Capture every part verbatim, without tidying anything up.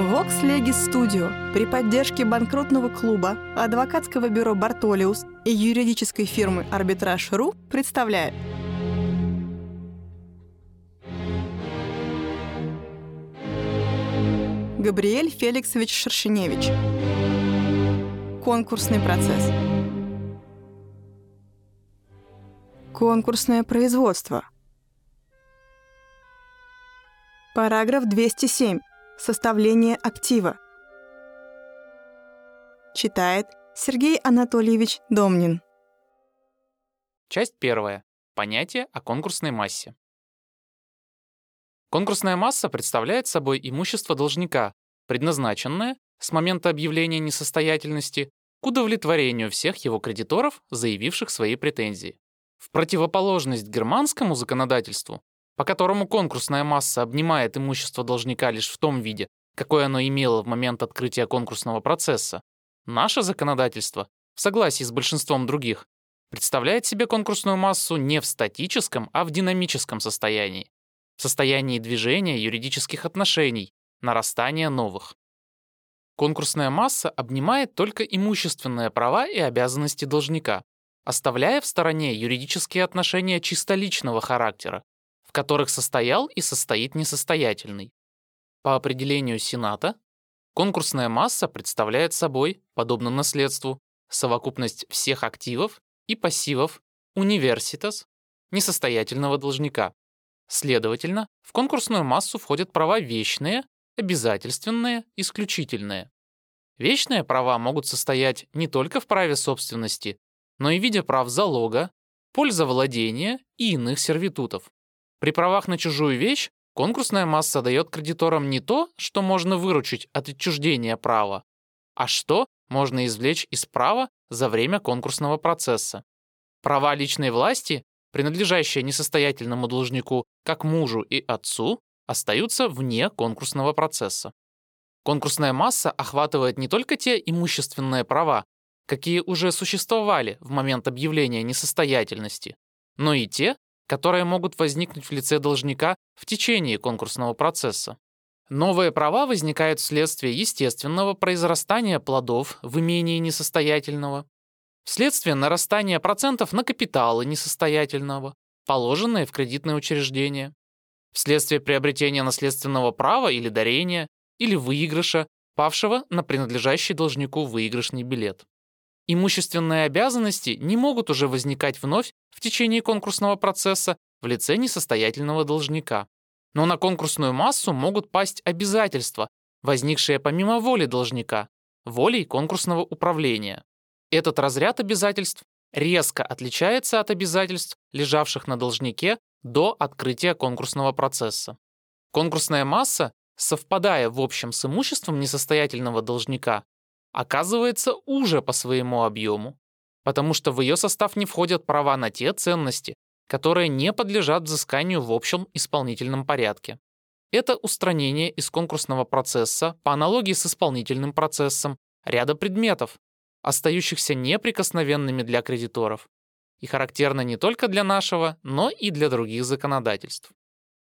Вокс Легис Студио при поддержке Банкротного клуба, адвокатского бюро «Бартолиус» и юридической фирмы «Арбитраж.ру» представляет. Габриэль Феликсович Шершеневич. Конкурсный процесс. Конкурсное производство. Параграф двести семь. Составление актива. Читает Сергей Анатольевич Домнин. Часть первая. Понятие о конкурсной массе. Конкурсная масса представляет собой имущество должника, предназначенное с момента объявления несостоятельности к удовлетворению всех его кредиторов, заявивших свои претензии. В противоположность германскому законодательству, по которому конкурсная масса обнимает имущество должника лишь в том виде, какое оно имело в момент открытия конкурсного процесса, наше законодательство, в согласии с большинством других, представляет себе конкурсную массу не в статическом, а в динамическом состоянии. В состоянии движения юридических отношений, нарастания новых. Конкурсная масса обнимает только имущественные права и обязанности должника, оставляя в стороне юридические отношения чисто личного характера, в которых состоял и состоит несостоятельный. По определению Сената, конкурсная масса представляет собой, подобно наследству, совокупность всех активов и пассивов университас несостоятельного должника. Следовательно, в конкурсную массу входят права вечные, обязательственные, исключительные. Вечные права могут состоять не только в праве собственности, но и в виде прав залога, пользовладения и иных сервитутов. При правах на чужую вещь конкурсная масса дает кредиторам не то, что можно выручить от отчуждения права, а что можно извлечь из права за время конкурсного процесса. Права личной власти, принадлежащие несостоятельному должнику как мужу и отцу, остаются вне конкурсного процесса. Конкурсная масса охватывает не только те имущественные права, какие уже существовали в момент объявления несостоятельности, но и те, которые могут возникнуть в лице должника в течение конкурсного процесса. Новые права возникают вследствие естественного произрастания плодов в имении несостоятельного, вследствие нарастания процентов на капиталы несостоятельного, положенные в кредитные учреждения, вследствие приобретения наследственного права или дарения, или выигрыша, павшего на принадлежащий должнику выигрышный билет. Имущественные обязанности не могут уже возникать вновь в течение конкурсного процесса в лице несостоятельного должника. Но на конкурсную массу могут пасть обязательства, возникшие помимо воли должника, волей конкурсного управления. Этот разряд обязательств резко отличается от обязательств, лежавших на должнике до открытия конкурсного процесса. Конкурсная масса, совпадая в общем с имуществом несостоятельного должника, оказывается уже по своему объему, потому что в ее состав не входят права на те ценности, которые не подлежат взысканию в общем исполнительном порядке. Это устранение из конкурсного процесса по аналогии с исполнительным процессом ряда предметов, остающихся неприкосновенными для кредиторов, и характерно не только для нашего, но и для других законодательств.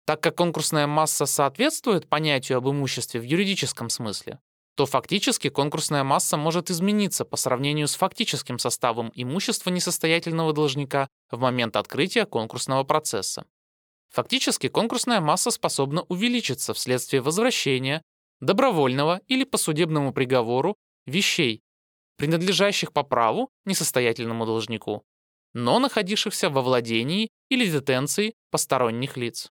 Так как конкурсная масса соответствует понятию об имуществе в юридическом смысле, то фактически конкурсная масса может измениться по сравнению с фактическим составом имущества несостоятельного должника в момент открытия конкурсного процесса. Фактически конкурсная масса способна увеличиться вследствие возвращения, добровольного или по судебному приговору, вещей, принадлежащих по праву несостоятельному должнику, но находившихся во владении или детенции посторонних лиц.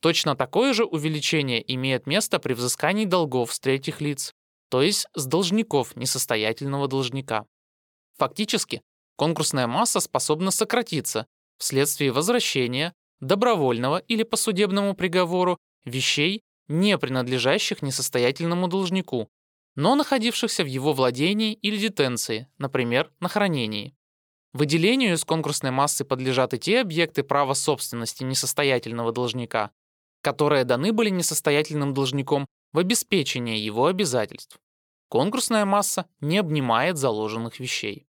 Точно такое же увеличение имеет место при взыскании долгов с третьих лиц, то есть с должников несостоятельного должника. Фактически, конкурсная масса способна сократиться вследствие возвращения, добровольного или по судебному приговору, вещей, не принадлежащих несостоятельному должнику, но находившихся в его владении или детенции, например, на хранении. Выделению из конкурсной массы подлежат и те объекты права собственности несостоятельного должника, которые даны были несостоятельным должником в обеспечении его обязательств. Конкурсная масса не обнимает заложенных вещей.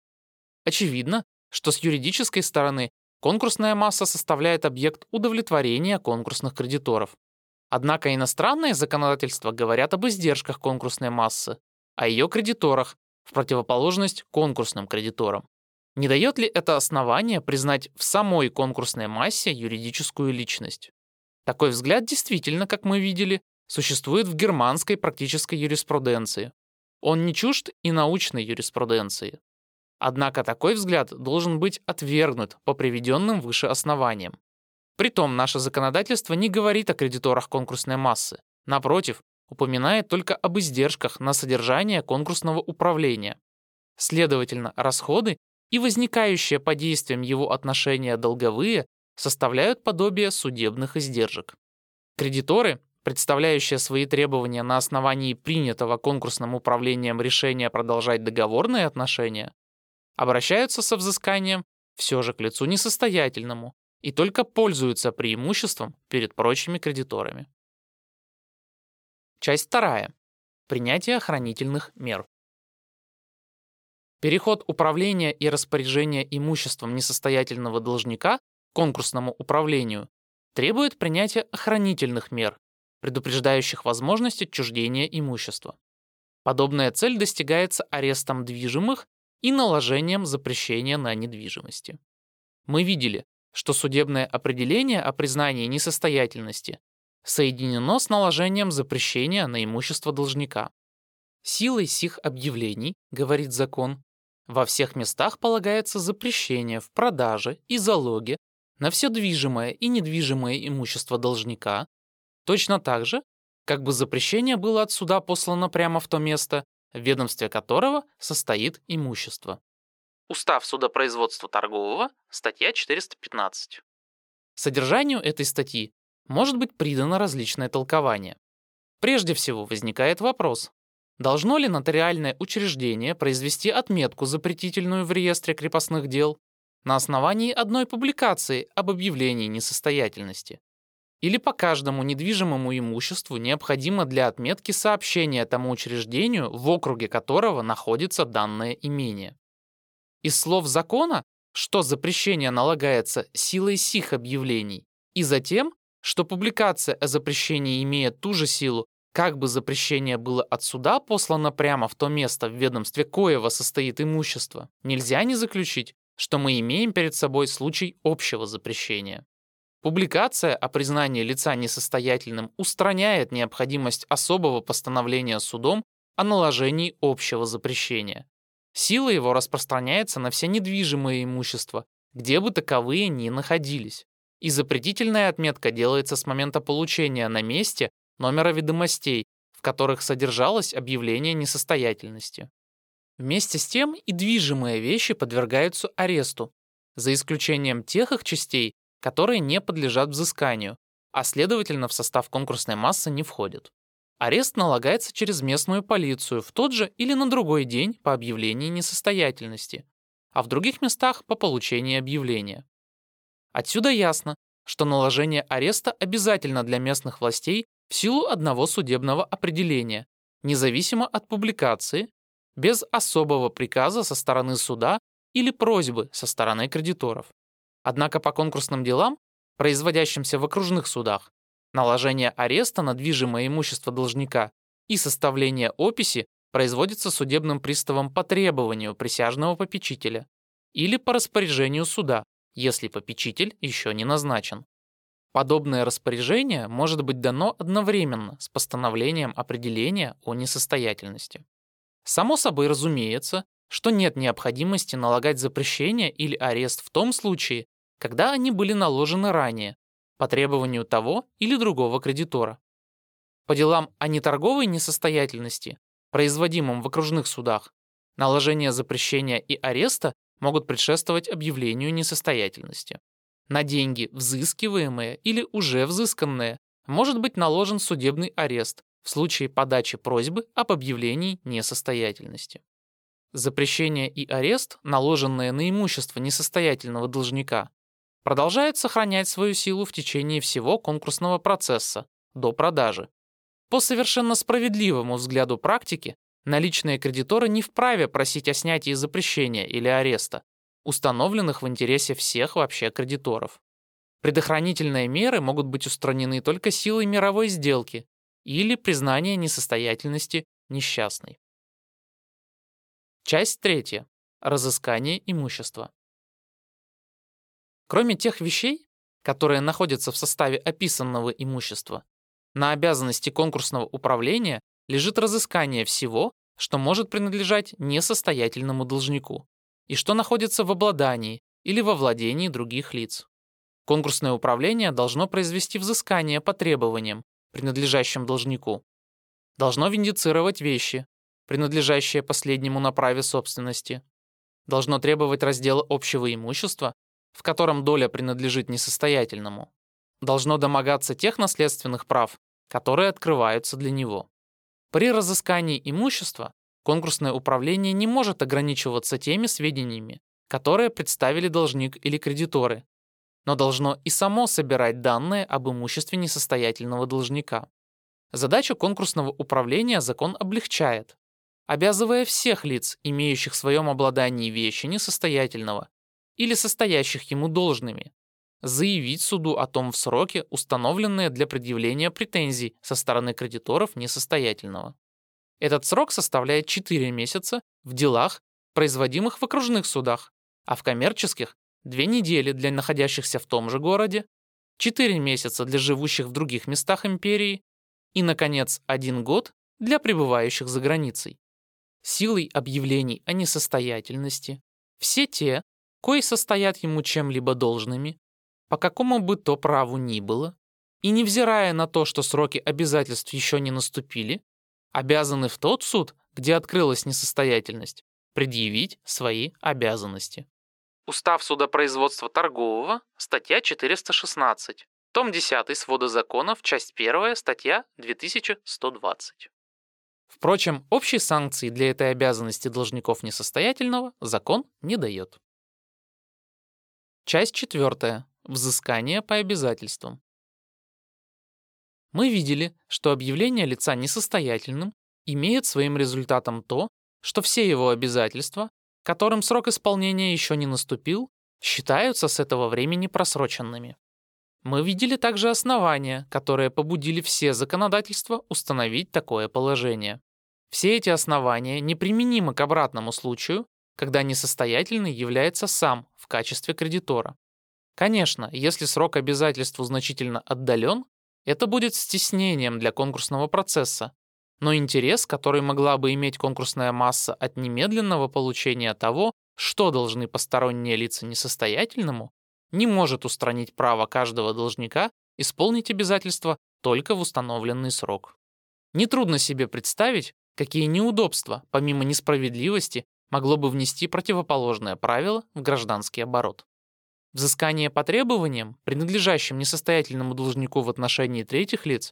Очевидно, что с юридической стороны конкурсная масса составляет объект удовлетворения конкурсных кредиторов. Однако иностранные законодательства говорят об издержках конкурсной массы, о ее кредиторах, в противоположность конкурсным кредиторам. Не дает ли это основание признать в самой конкурсной массе юридическую личность? Такой взгляд действительно, как мы видели, существует в германской практической юриспруденции. Он не чужд и научной юриспруденции. Однако такой взгляд должен быть отвергнут по приведенным выше основаниям. Притом наше законодательство не говорит о кредиторах конкурсной массы, напротив, упоминает только об издержках на содержание конкурсного управления. Следовательно, расходы и возникающие по действиям его отношения долговые составляют подобие судебных издержек. Кредиторы, представляющие свои требования на основании принятого конкурсным управлением решения продолжать договорные отношения, обращаются со взысканием все же к лицу несостоятельному и только пользуются преимуществом перед прочими кредиторами. Часть вторая. Принятие охранительных мер. Переход управления и распоряжения имуществом несостоятельного должника к конкурсному управлению требует принятия охранительных мер, предупреждающих возможность отчуждения имущества. Подобная цель достигается арестом движимых и наложением запрещения на недвижимости. Мы видели, что судебное определение о признании несостоятельности соединено с наложением запрещения на имущество должника. Силой сих объявлений, говорит закон, во всех местах полагается запрещение в продаже и залоге на все движимое и недвижимое имущество должника, точно так же, как бы запрещение было от суда послано прямо в то место, в ведомстве которого состоит имущество. Устав судопроизводства торгового, статья четыреста пятнадцать. Содержанию этой статьи может быть придано различное толкование. Прежде всего возникает вопрос, должно ли нотариальное учреждение произвести отметку запретительную в реестре крепостных дел на основании одной публикации об объявлении несостоятельности? Или по каждому недвижимому имуществу необходимо для отметки сообщение тому учреждению, в округе которого находится данное имение? Из слов закона, что запрещение налагается силой сих объявлений, и затем, что публикация о запрещении имеет ту же силу, как бы запрещение было от суда послано прямо в то место, в ведомстве коего состоит имущество, нельзя не заключить, что мы имеем перед собой случай общего запрещения. Публикация о признании лица несостоятельным устраняет необходимость особого постановления судом о наложении общего запрещения. Сила его распространяется на все недвижимое имущество, где бы таковые ни находились. И запретительная отметка делается с момента получения на месте номера ведомостей, в которых содержалось объявление несостоятельности. Вместе с тем и движимые вещи подвергаются аресту, за исключением тех их частей, которые не подлежат взысканию, а следовательно в состав конкурсной массы не входят. Арест налагается через местную полицию в тот же или на другой день по объявлении несостоятельности, а в других местах по получении объявления. Отсюда ясно, что наложение ареста обязательно для местных властей в силу одного судебного определения, независимо от публикации, без особого приказа со стороны суда или просьбы со стороны кредиторов. Однако по конкурсным делам, производящимся в окружных судах, наложение ареста на движимое имущество должника и составление описи производится судебным приставом по требованию присяжного попечителя или по распоряжению суда, если попечитель еще не назначен. Подобное распоряжение может быть дано одновременно с постановлением определения о несостоятельности. Само собой разумеется, что нет необходимости налагать запрещение или арест в том случае, когда они были наложены ранее, по требованию того или другого кредитора. По делам о неторговой несостоятельности, производимым в окружных судах, наложение запрещения и ареста могут предшествовать объявлению несостоятельности. На деньги, взыскиваемые или уже взысканные, может быть наложен судебный арест в случае подачи просьбы об объявлении несостоятельности. Запрещение и арест, наложенные на имущество несостоятельного должника, продолжает сохранять свою силу в течение всего конкурсного процесса, до продажи. По совершенно справедливому взгляду практики, наличные кредиторы не вправе просить о снятии запрещения или ареста, установленных в интересе всех вообще кредиторов. Предохранительные меры могут быть устранены только силой мировой сделки или признания несостоятельности несчастной. Часть третья. Разыскание имущества. Кроме тех вещей, которые находятся в составе описанного имущества, на обязанности конкурсного управления лежит разыскание всего, что может принадлежать несостоятельному должнику и что находится в обладании или во владении других лиц. Конкурсное управление должно произвести взыскание по требованиям, принадлежащим должнику. Должно виндицировать вещи, принадлежащие последнему на праве собственности. Должно требовать раздела общего имущества, в котором доля принадлежит несостоятельному. Должно домогаться тех наследственных прав, которые открываются для него. При разыскании имущества конкурсное управление не может ограничиваться теми сведениями, которые представили должник или кредиторы, но должно и само собирать данные об имуществе несостоятельного должника. Задачу конкурсного управления закон облегчает, обязывая всех лиц, имеющих в своем обладании вещи несостоятельного или состоящих ему должными, заявить суду о том в сроке, установленные для предъявления претензий со стороны кредиторов несостоятельного. Этот срок составляет четыре месяца в делах, производимых в окружных судах, а в коммерческих – две недели для находящихся в том же городе, четыре месяца для живущих в других местах империи и, наконец, один год для пребывающих за границей. Силой объявлений о несостоятельности все те, кои состоят ему чем-либо должными, по какому бы то праву ни было, и невзирая на то, что сроки обязательств еще не наступили, обязаны в тот суд, где открылась несостоятельность, предъявить свои обязанности. Устав судопроизводства торгового, статья четыреста шестнадцать, том десятый Свода законов, часть первая, статья две тысячи сто двадцать. Впрочем, общей санкции для этой обязанности должников несостоятельного закон не дает. Часть четвертая. Взыскание по обязательствам. Мы видели, что объявление лица несостоятельным имеет своим результатом то, что все его обязательства, которым срок исполнения еще не наступил, считаются с этого времени просроченными. Мы видели также основания, которые побудили все законодательства установить такое положение. Все эти основания неприменимы к обратному случаю, когда несостоятельный является сам в качестве кредитора. Конечно, если срок обязательству значительно отдален, это будет стеснением для конкурсного процесса, но интерес, который могла бы иметь конкурсная масса от немедленного получения того, что должны посторонние лица несостоятельному, не может устранить право каждого должника исполнить обязательства только в установленный срок. Нетрудно себе представить, какие неудобства, помимо несправедливости, могло бы внести противоположное правило в гражданский оборот. Взыскание по требованиям, принадлежащим несостоятельному должнику в отношении третьих лиц,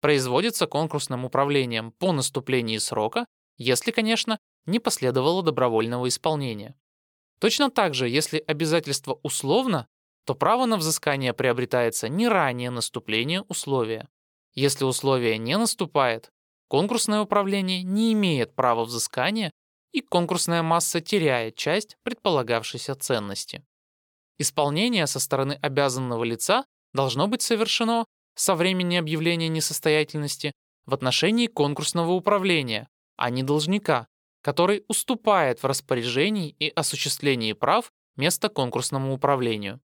производится конкурсным управлением по наступлении срока, если, конечно, не последовало добровольного исполнения. Точно так же, если обязательство условно, то право на взыскание приобретается не ранее наступления условия. Если условие не наступает, конкурсное управление не имеет права взыскания, и конкурсная масса теряет часть предполагавшейся ценности. Исполнение со стороны обязанного лица должно быть совершено со времени объявления несостоятельности в отношении конкурсного управления, а не должника, который уступает в распоряжении и осуществлении прав место конкурсному управлению.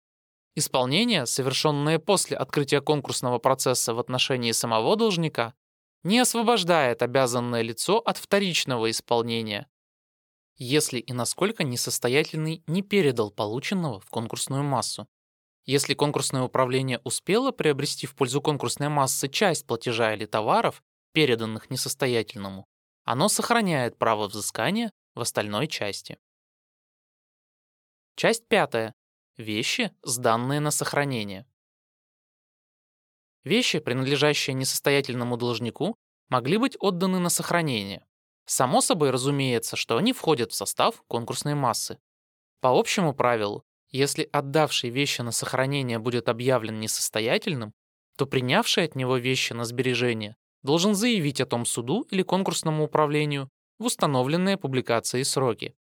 Исполнение, совершенное после открытия конкурсного процесса в отношении самого должника, не освобождает обязанное лицо от вторичного исполнения, если и насколько несостоятельный не передал полученного в конкурсную массу. Если конкурсное управление успело приобрести в пользу конкурсной массы часть платежа или товаров, переданных несостоятельному, оно сохраняет право взыскания в остальной части. Часть пятая. Вещи, сданные на сохранение. Вещи, принадлежащие несостоятельному должнику, могли быть отданы на сохранение. Само собой разумеется, что они входят в состав конкурсной массы. По общему правилу, если отдавший вещи на сохранение будет объявлен несостоятельным, то принявший от него вещи на сбережение должен заявить о том суду или конкурсному управлению в установленные публикацией сроки.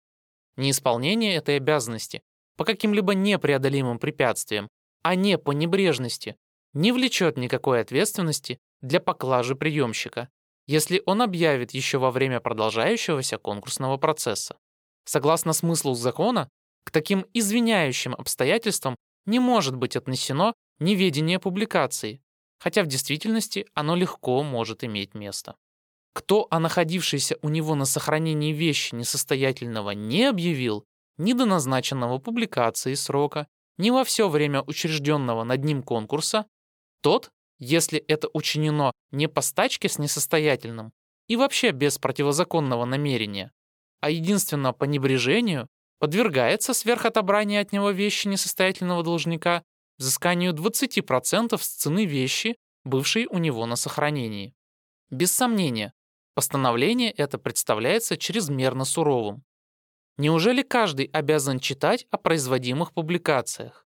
Неисполнение этой обязанности по каким-либо непреодолимым препятствиям а не по небрежности, не влечет никакой ответственности для поклажи приемщика, если он объявит еще во время продолжающегося конкурсного процесса. Согласно смыслу закона, к таким извиняющим обстоятельствам не может быть отнесено неведение публикации, хотя в действительности оно легко может иметь место. Кто о находившейся у него на сохранении вещи несостоятельного не объявил ни до назначенного публикации срока, ни во все время учрежденного над ним конкурса, тот, если это учинено не по стачке с несостоятельным и вообще без противозаконного намерения, а единственно по небрежению, подвергается сверхотобрания от него вещи несостоятельного должника взысканию двадцати процентов с цены вещи, бывшей у него на сохранении. Без сомнения, постановление это представляется чрезмерно суровым. Неужели каждый обязан читать о производимых публикациях?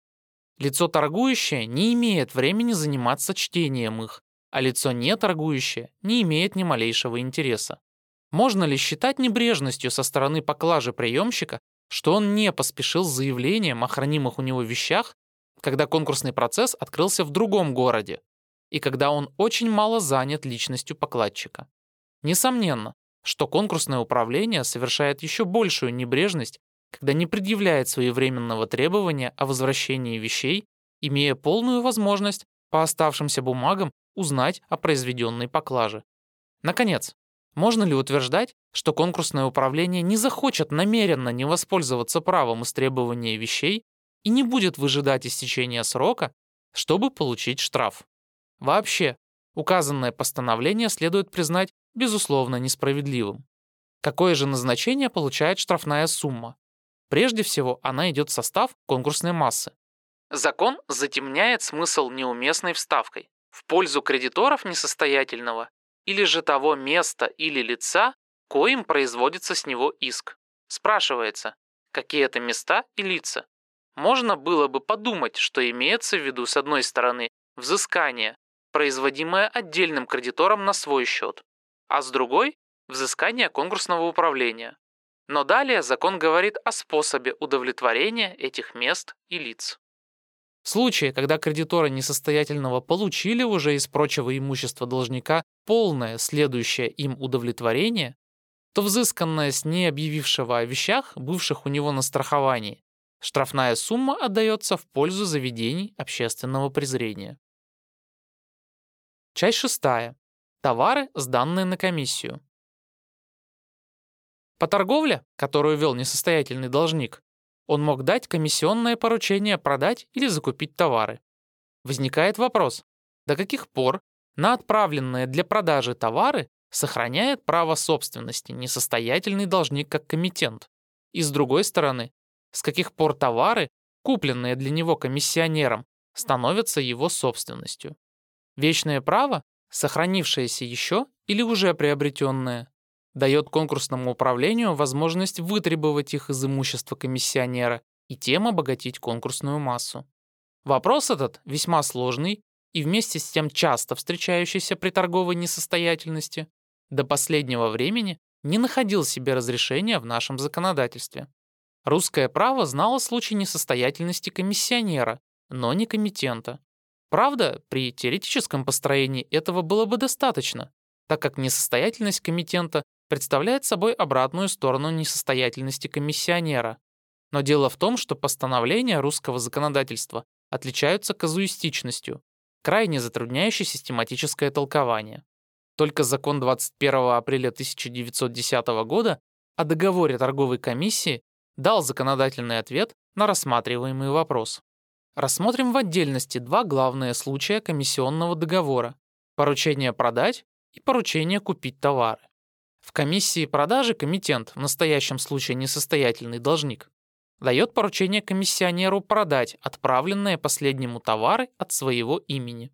Лицо торгующее не имеет времени заниматься чтением их, а лицо не торгующее не имеет ни малейшего интереса. Можно ли считать небрежностью со стороны поклажи приемщика, что он не поспешил с заявлением о хранимых у него вещах, когда конкурсный процесс открылся в другом городе, и когда он очень мало занят личностью покладчика? Несомненно, что конкурсное управление совершает еще большую небрежность, когда не предъявляет своевременного требования о возвращении вещей, имея полную возможность по оставшимся бумагам узнать о произведенной поклаже. Наконец, можно ли утверждать, что конкурсное управление не захочет намеренно не воспользоваться правом истребования вещей и не будет выжидать истечения срока, чтобы получить штраф? Вообще, указанное постановление следует признать безусловно несправедливым. Какое же назначение получает штрафная сумма? Прежде всего, она идет в состав конкурсной массы. Закон затемняет смысл неуместной вставкой в пользу кредиторов несостоятельного или же того места или лица, коим производится с него иск. Спрашивается, какие это места и лица? Можно было бы подумать, что имеется в виду, с одной стороны, взыскание, производимое отдельным кредитором на свой счет, а с другой – взыскание конкурсного управления. Но далее закон говорит о способе удовлетворения этих мест и лиц. В случае, когда кредиторы несостоятельного получили уже из прочего имущества должника полное следующее им удовлетворение, то взысканное с необъявившего о вещах, бывших у него на страховании, штрафная сумма отдается в пользу заведений общественного презрения. Часть шестая. Товары, сданные на комиссию. По торговле, которую вел несостоятельный должник, он мог дать комиссионное поручение продать или закупить товары. Возникает вопрос, до каких пор на отправленные для продажи товары сохраняет право собственности несостоятельный должник как комитент, и, с другой стороны, с каких пор товары, купленные для него комиссионером, становятся его собственностью. Вечное право, сохранившееся еще или уже приобретенное, дает конкурсному управлению возможность вытребовать их из имущества комиссионера и тем обогатить конкурсную массу. Вопрос этот весьма сложный и вместе с тем часто встречающийся при торговой несостоятельности до последнего времени не находил себе разрешения в нашем законодательстве. Русское право знало случай несостоятельности комиссионера, но не комитента. Правда, при теоретическом построении этого было бы достаточно, так как несостоятельность комитента представляет собой обратную сторону несостоятельности комиссионера. Но дело в том, что постановления русского законодательства отличаются казуистичностью, крайне затрудняющей систематическое толкование. Только закон двадцать первого апреля тысяча девятьсот десятого года о договоре торговой комиссии дал законодательный ответ на рассматриваемый вопрос. Рассмотрим в отдельности два главные случая комиссионного договора – поручение продать и поручение купить товары. В комиссии продажи комитент, в настоящем случае несостоятельный должник, дает поручение комиссионеру продать отправленные последнему товары от своего имени.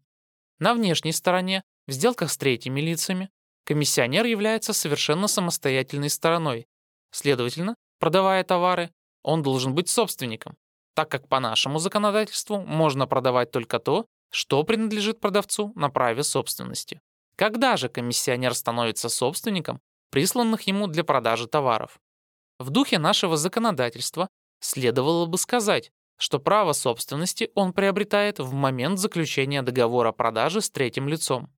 На внешней стороне, в сделках с третьими лицами, комиссионер является совершенно самостоятельной стороной. Следовательно, продавая товары, он должен быть собственником, так как по нашему законодательству можно продавать только то, что принадлежит продавцу на праве собственности. Когда же комиссионер становится собственником присланных ему для продажи товаров? В духе нашего законодательства следовало бы сказать, что право собственности он приобретает в момент заключения договора продажи с третьим лицом.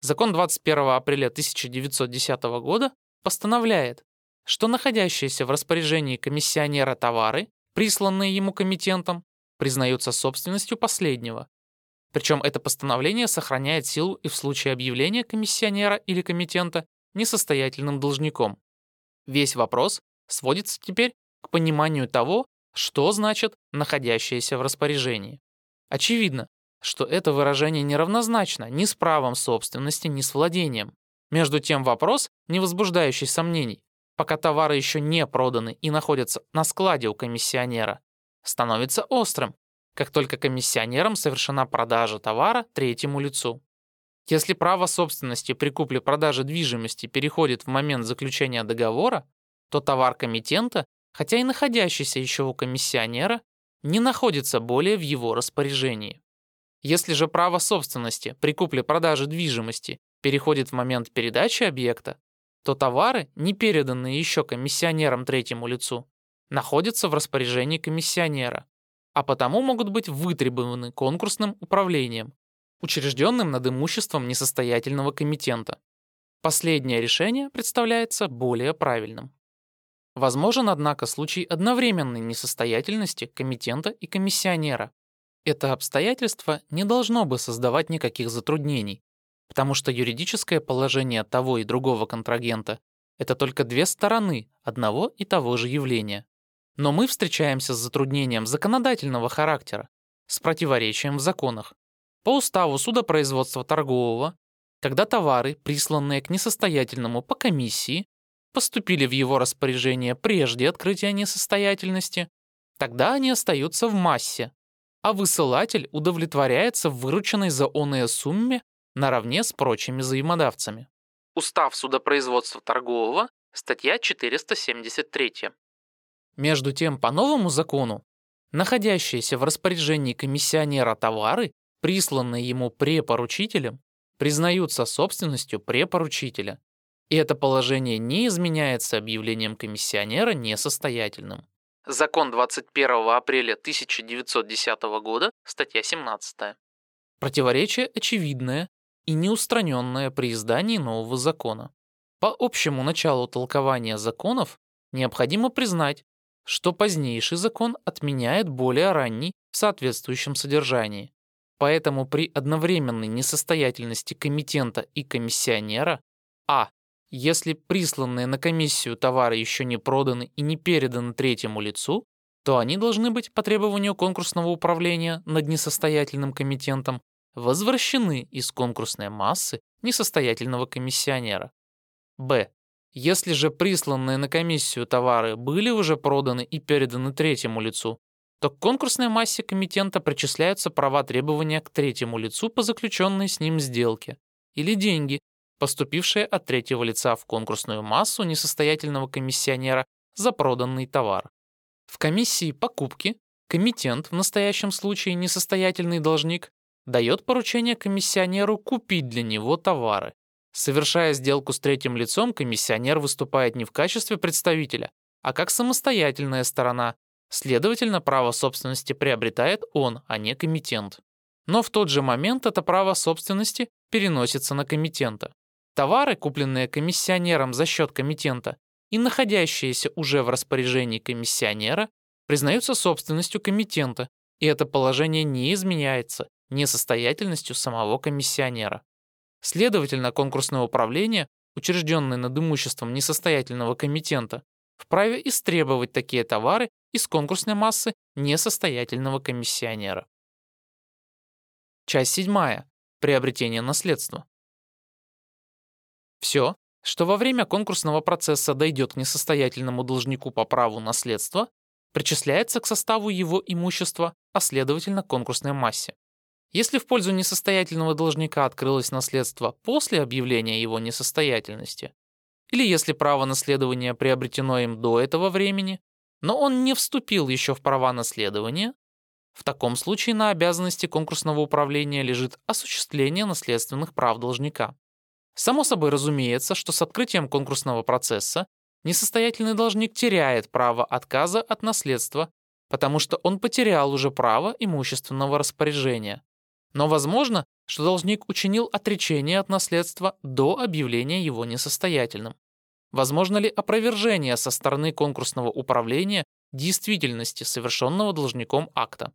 Закон двадцать первого апреля тысяча девятьсот десятого года постановляет, что находящиеся в распоряжении комиссионера товары, присланные ему комитентом, признаются собственностью последнего. Причем это постановление сохраняет силу и в случае объявления комиссионера или комитента несостоятельным должником. Весь вопрос сводится теперь к пониманию того, что значит «находящееся в распоряжении». Очевидно, что это выражение неравнозначно ни с правом собственности, ни с владением. Между тем вопрос, не возбуждающий сомнений, пока товары еще не проданы и находятся на складе у комиссионера, становится острым, как только комиссионером совершена продажа товара третьему лицу. Если право собственности при купле-продаже движимости переходит в момент заключения договора, то товар комитента, хотя и находящийся еще у комиссионера, не находится более в его распоряжении. Если же право собственности при купле-продаже движимости переходит в момент передачи объекта, то товары, не переданные еще комиссионером третьему лицу, находятся в распоряжении комиссионера, а потому могут быть вытребованы конкурсным управлением, учрежденным над имуществом несостоятельного комитента. Последнее решение представляется более правильным. Возможен, однако, случай одновременной несостоятельности комитента и комиссионера. Это обстоятельство не должно бы создавать никаких затруднений, потому что юридическое положение того и другого контрагента – это только две стороны одного и того же явления. Но мы встречаемся с затруднением законодательного характера, с противоречием в законах. По уставу судопроизводства торгового, когда товары, присланные к несостоятельному по комиссии, поступили в его распоряжение прежде открытия несостоятельности, тогда они остаются в массе, а высылатель удовлетворяется вырученной за оное сумме наравне с прочими заимодавцами. Устав судопроизводства торгового, статья четыреста семьдесят три. Между тем, по новому закону, находящиеся в распоряжении комиссионера товары, присланные ему препоручителем, признаются собственностью препоручителя, и это положение не изменяется объявлением комиссионера несостоятельным. Закон двадцать первого апреля тысяча девятьсот десятого года, статья семнадцатая. Противоречие очевидное и неустраненное при издании нового закона. По общему началу толкования законов необходимо признать, что позднейший закон отменяет более ранний в соответствующем содержании. Поэтому при одновременной несостоятельности комитента и комиссионера а. Если присланные на комиссию товары еще не проданы и не переданы третьему лицу, то они должны быть по требованию конкурсного управления над несостоятельным комитентом возвращены из конкурсной массы несостоятельного комиссионера. Б. Если же присланные на комиссию товары были уже проданы и переданы третьему лицу, то к конкурсной массе комитента причисляются права требования к третьему лицу по заключенной с ним сделке или деньги, поступившие от третьего лица в конкурсную массу несостоятельного комиссионера за проданный товар. В комиссии покупки комитент, в настоящем случае несостоятельный должник, дает поручение комиссионеру купить для него товары. Совершая сделку с третьим лицом, комиссионер выступает не в качестве представителя, а как самостоятельная сторона, следовательно, право собственности приобретает он, а не комитент. Но в тот же момент это право собственности переносится на комитента. Товары, купленные комиссионером за счет комитента и находящиеся уже в распоряжении комиссионера, признаются собственностью комитента, и это положение не изменяется несостоятельностью самого комиссионера. Следовательно, конкурсное управление, учрежденное над имуществом несостоятельного комитента, вправе истребовать такие товары из конкурсной массы несостоятельного комиссионера. Часть седьмая. Приобретение наследства. Все, что во время конкурсного процесса дойдет к несостоятельному должнику по праву наследства, причисляется к составу его имущества, а следовательно конкурсной массе. Если в пользу несостоятельного должника открылось наследство после объявления его несостоятельности, или если право наследования приобретено им до этого времени, но он не вступил еще в права наследования, в таком случае на обязанности конкурсного управления лежит осуществление наследственных прав должника. Само собой разумеется, что с открытием конкурсного процесса несостоятельный должник теряет право отказа от наследства, потому что он потерял уже право имущественного распоряжения. Но возможно, что должник учинил отречение от наследства до объявления его несостоятельным. Возможно ли опровержение со стороны конкурсного управления действительности совершенного должником акта?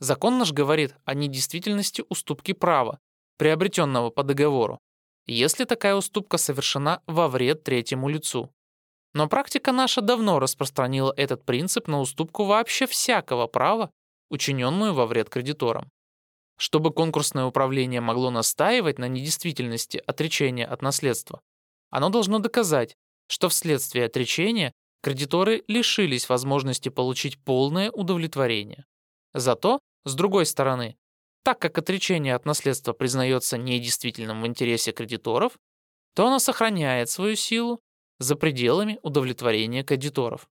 Закон наш говорит о недействительности уступки права, приобретенного по договору, если такая уступка совершена во вред третьему лицу. Но практика наша давно распространила этот принцип на уступку вообще всякого права, учиненную во вред кредиторам. Чтобы конкурсное управление могло настаивать на недействительности отречения от наследства, оно должно доказать, что вследствие отречения кредиторы лишились возможности получить полное удовлетворение. Зато, с другой стороны, так как отречение от наследства признается недействительным в интересе кредиторов, то оно сохраняет свою силу за пределами удовлетворения кредиторов.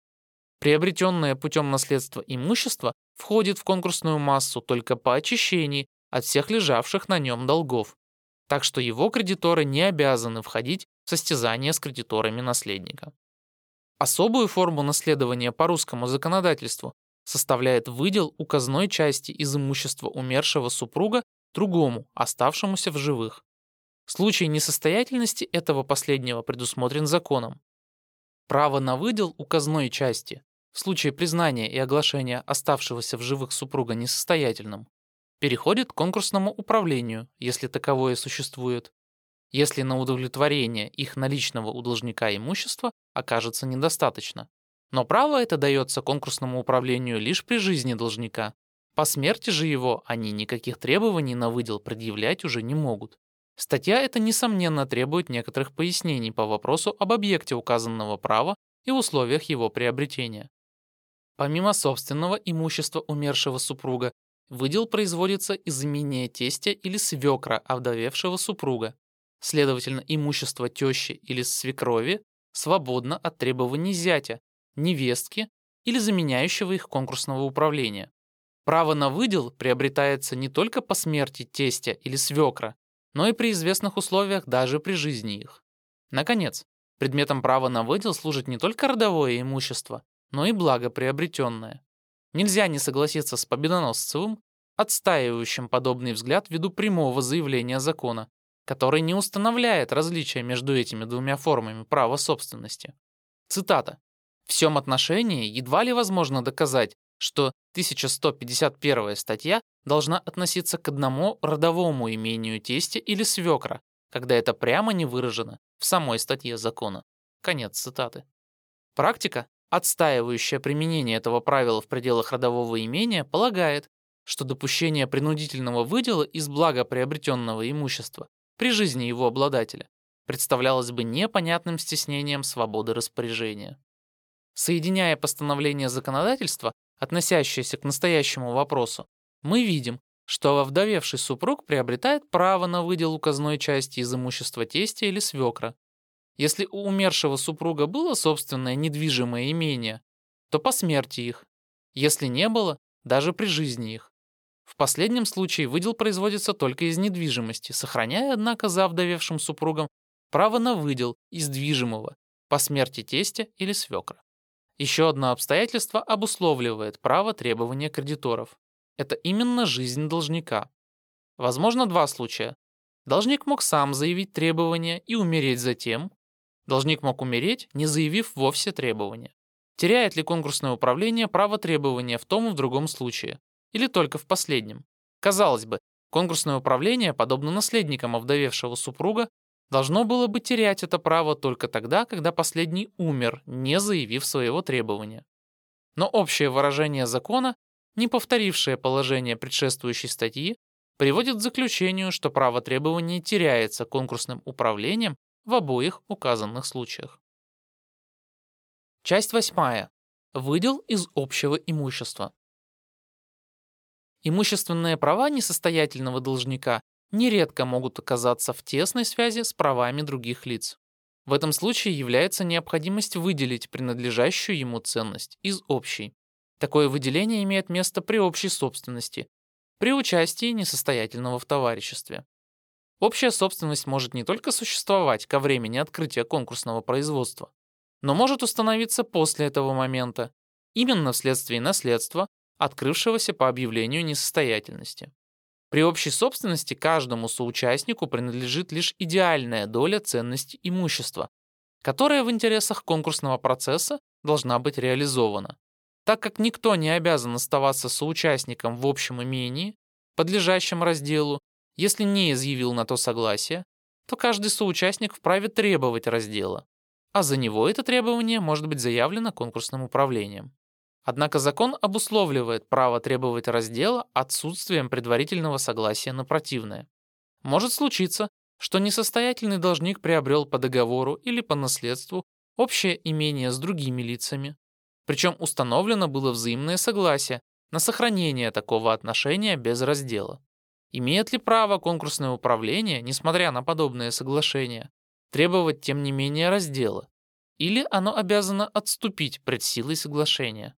Приобретенное путем наследства имущество входит в конкурсную массу только по очищении от всех лежавших на нем долгов, так что его кредиторы не обязаны входить в состязание с кредиторами наследника. Особую форму наследования по русскому законодательству составляет выдел указной части из имущества умершего супруга другому, оставшемуся в живых. Случай несостоятельности этого последнего предусмотрен законом. Право на выдел указной части в случае признания и оглашения оставшегося в живых супруга несостоятельным переходит к конкурсному управлению, если таковое существует, если на удовлетворение их наличного у должника имущества окажется недостаточно. Но право это дается конкурсному управлению лишь при жизни должника. По смерти же его они никаких требований на выдел предъявлять уже не могут. Статья эта, несомненно, требует некоторых пояснений по вопросу об объекте указанного права и условиях его приобретения. Помимо собственного имущества умершего супруга, выдел производится из имения тестя или свекра овдовевшего супруга. Следовательно, имущество тещи или свекрови свободно от требований зятя, невестки или заменяющего их конкурсного управления. Право на выдел приобретается не только по смерти тестя или свекра, но и при известных условиях даже при жизни их. Наконец, предметом права на выдел служит не только родовое имущество, но и благо приобретенное. Нельзя не согласиться с Победоносцевым, отстаивающим подобный взгляд ввиду прямого заявления закона, который не устанавливает различия между этими двумя формами права собственности. Цитата. В сём отношении едва ли возможно доказать, что тысяча сто пятьдесят первая статья должна относиться к одному родовому имению тестя или свекра, когда это прямо не выражено в самой статье закона. Конец цитаты. Практика, отстаивающая применение этого правила в пределах родового имения, полагает, что допущение принудительного выдела из блага приобретенного имущества при жизни его обладателя представлялось бы непонятным стеснением свободы распоряжения. Соединяя постановление законодательства, относящееся к настоящему вопросу, мы видим, что овдовевший супруг приобретает право на выдел указной части из имущества тестя или свекра. Если у умершего супруга было собственное недвижимое имение, то по смерти их, если не было, даже при жизни их. В последнем случае выдел производится только из недвижимости, сохраняя, однако, за овдовевшим супругом право на выдел из движимого по смерти тестя или свекра. Еще одно обстоятельство обусловливает право требования кредиторов. Это именно жизнь должника. Возможно, два случая. Должник мог сам заявить требования и умереть затем. Должник мог умереть, не заявив вовсе требования. Теряет ли конкурсное управление право требования в том и в другом случае? Или только в последнем? Казалось бы, конкурсное управление, подобно наследникам овдовевшего супруга, должно было бы терять это право только тогда, когда последний умер, не заявив своего требования. Но общее выражение закона, не повторившее положение предшествующей статьи, приводит к заключению, что право требования теряется конкурсным управлением в обоих указанных случаях. Часть восьмая. Выдел из общего имущества. Имущественные права несостоятельного должника нередко могут оказаться в тесной связи с правами других лиц. В этом случае является необходимость выделить принадлежащую ему ценность из общей. Такое выделение имеет место при общей собственности, при участии несостоятельного в товариществе. Общая собственность может не только существовать ко времени открытия конкурсного производства, но может установиться после этого момента, именно вследствие наследства, открывшегося по объявлению несостоятельности. При общей собственности каждому соучастнику принадлежит лишь идеальная доля ценности имущества, которая в интересах конкурсного процесса должна быть реализована. Так как никто не обязан оставаться соучастником в общем имении, подлежащем разделу, если не изъявил на то согласие, то каждый соучастник вправе требовать раздела, а за него это требование может быть заявлено конкурсным управлением. Однако закон обусловливает право требовать раздела отсутствием предварительного согласия на противное. Может случиться, что несостоятельный должник приобрел по договору или по наследству общее имение с другими лицами, причем установлено было взаимное согласие на сохранение такого отношения без раздела. Имеет ли право конкурсное управление, несмотря на подобные соглашения, требовать тем не менее раздела, или оно обязано отступить пред силой соглашения?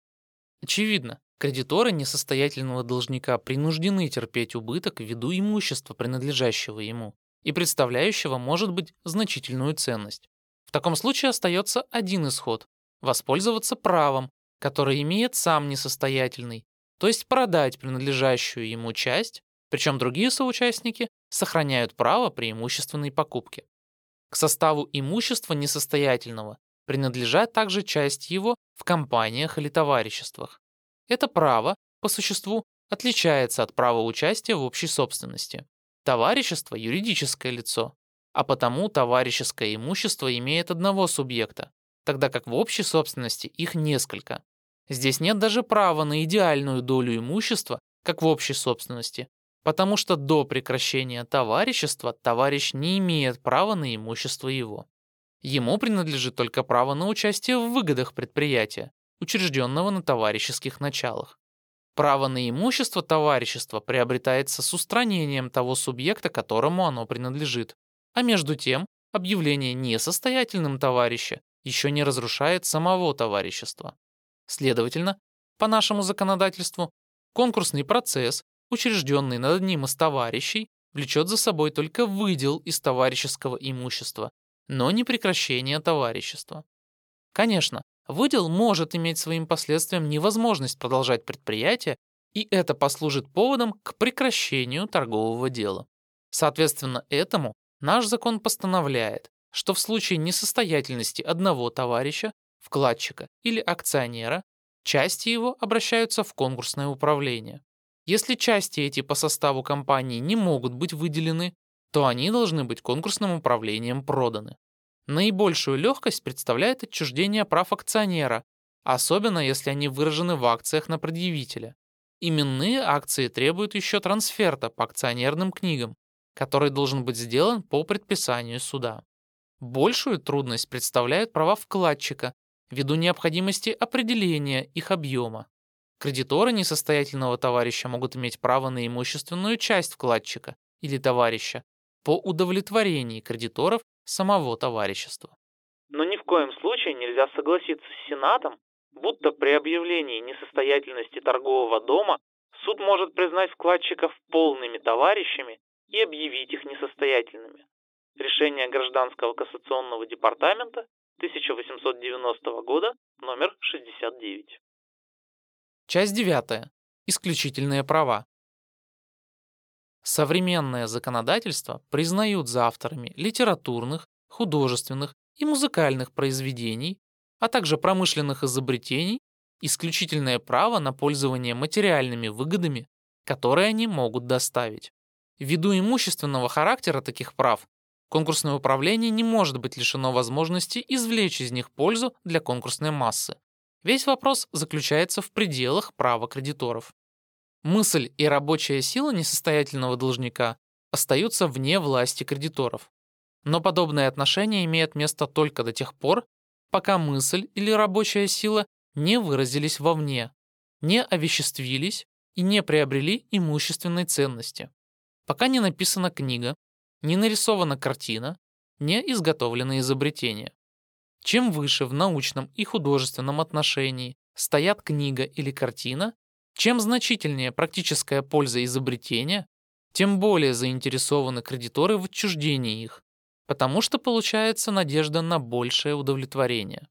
Очевидно, кредиторы несостоятельного должника принуждены терпеть убыток ввиду имущества, принадлежащего ему, и представляющего, может быть, значительную ценность. В таком случае остается один исход – воспользоваться правом, которое имеет сам несостоятельный, то есть продать принадлежащую ему часть, причем другие соучастники сохраняют право преимущественной покупки. К составу имущества несостоятельного принадлежат также часть его в компаниях или товариществах. Это право, по существу, отличается от права участия в общей собственности. Товарищество – юридическое лицо, а потому товарищеское имущество имеет одного субъекта, тогда как в общей собственности их несколько. Здесь нет даже права на идеальную долю имущества, как в общей собственности, потому что до прекращения товарищества товарищ не имеет права на имущество его. Ему принадлежит только право на участие в выгодах предприятия, учрежденного на товарищеских началах. Право на имущество товарищества приобретается с устранением того субъекта, которому оно принадлежит. А между тем, объявление несостоятельным товарища еще не разрушает самого товарищества. Следовательно, по нашему законодательству, конкурсный процесс, учрежденный над одним из товарищей, влечет за собой только выдел из товарищеского имущества, но не прекращение товарищества. Конечно, выдел может иметь своим последствием невозможность продолжать предприятие, и это послужит поводом к прекращению торгового дела. Соответственно этому наш закон постановляет, что в случае несостоятельности одного товарища, вкладчика или акционера, части его обращаются в конкурсное управление. Если части эти по составу компании не могут быть выделены, то они должны быть конкурсным управлением проданы. Наибольшую легкость представляет отчуждение прав акционера, особенно если они выражены в акциях на предъявителя. Именные акции требуют еще трансферта по акционерным книгам, который должен быть сделан по предписанию суда. Большую трудность представляют права вкладчика ввиду необходимости определения их объема. Кредиторы несостоятельного товарища могут иметь право на имущественную часть вкладчика или товарища по удовлетворении кредиторов самого товарищества. Но ни в коем случае нельзя согласиться с Сенатом, будто при объявлении несостоятельности торгового дома суд может признать вкладчиков полными товарищами и объявить их несостоятельными. Решение Гражданского кассационного департамента тысяча восемьсот девяностого года, номер шестьдесят девять. Часть девятая. Исключительные права. Современное законодательство признают за авторами литературных, художественных и музыкальных произведений, а также промышленных изобретений, исключительное право на пользование материальными выгодами, которые они могут доставить. Ввиду имущественного характера таких прав, конкурсное управление не может быть лишено возможности извлечь из них пользу для конкурсной массы. Весь вопрос заключается в пределах права кредиторов. Мысль и рабочая сила несостоятельного должника остаются вне власти кредиторов. Но подобное отношение имеет место только до тех пор, пока мысль или рабочая сила не выразились вовне, не овеществились и не приобрели имущественной ценности. Пока не написана книга, не нарисована картина, не изготовлено изобретение. Чем выше в научном и художественном отношении стоят книга или картина, чем значительнее практическая польза изобретения, тем более заинтересованы кредиторы в отчуждении их, потому что получается надежда на большее удовлетворение.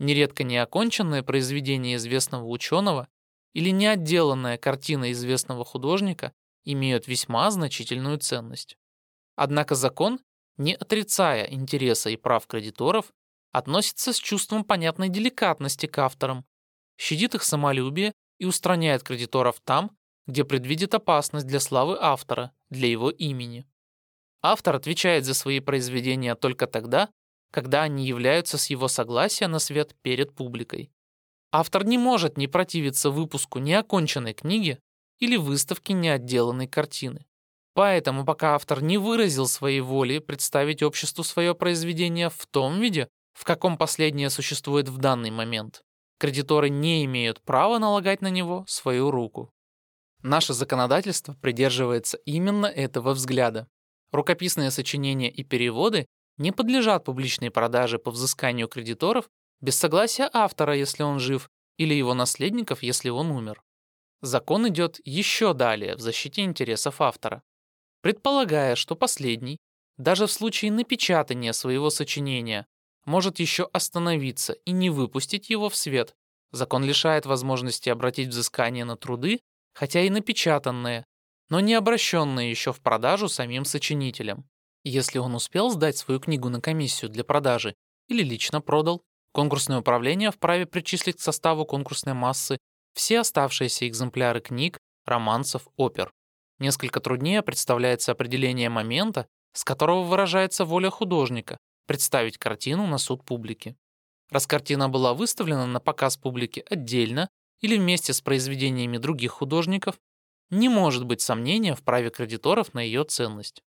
Нередко неоконченное произведение известного ученого или неотделанная картина известного художника имеют весьма значительную ценность. Однако закон, не отрицая интереса и прав кредиторов, относится с чувством понятной деликатности к авторам, щадит их самолюбие и устраняет кредиторов там, где предвидит опасность для славы автора, для его имени. Автор отвечает за свои произведения только тогда, когда они являются с его согласия на свет перед публикой. Автор не может не противиться выпуску неоконченной книги или выставке неотделанной картины. Поэтому, пока автор не выразил своей воли представить обществу свое произведение в том виде, в каком последнее существует в данный момент, кредиторы не имеют права налагать на него свою руку. Наше законодательство придерживается именно этого взгляда. Рукописные сочинения и переводы не подлежат публичной продаже по взысканию кредиторов без согласия автора, если он жив, или его наследников, если он умер. Закон идет еще далее в защите интересов автора, предполагая, что последний, даже в случае напечатания своего сочинения, может еще остановиться и не выпустить его в свет. Закон лишает возможности обратить взыскание на труды, хотя и напечатанные, но не обращенные еще в продажу самим сочинителем, если он успел сдать свою книгу на комиссию для продажи или лично продал. Конкурсное управление вправе причислить к составу конкурсной массы все оставшиеся экземпляры книг, романсов, опер. Несколько труднее представляется определение момента, с которого выражается воля художника представить картину на суд публики. Раз картина была выставлена на показ публике отдельно или вместе с произведениями других художников, не может быть сомнения в праве кредиторов на ее ценность.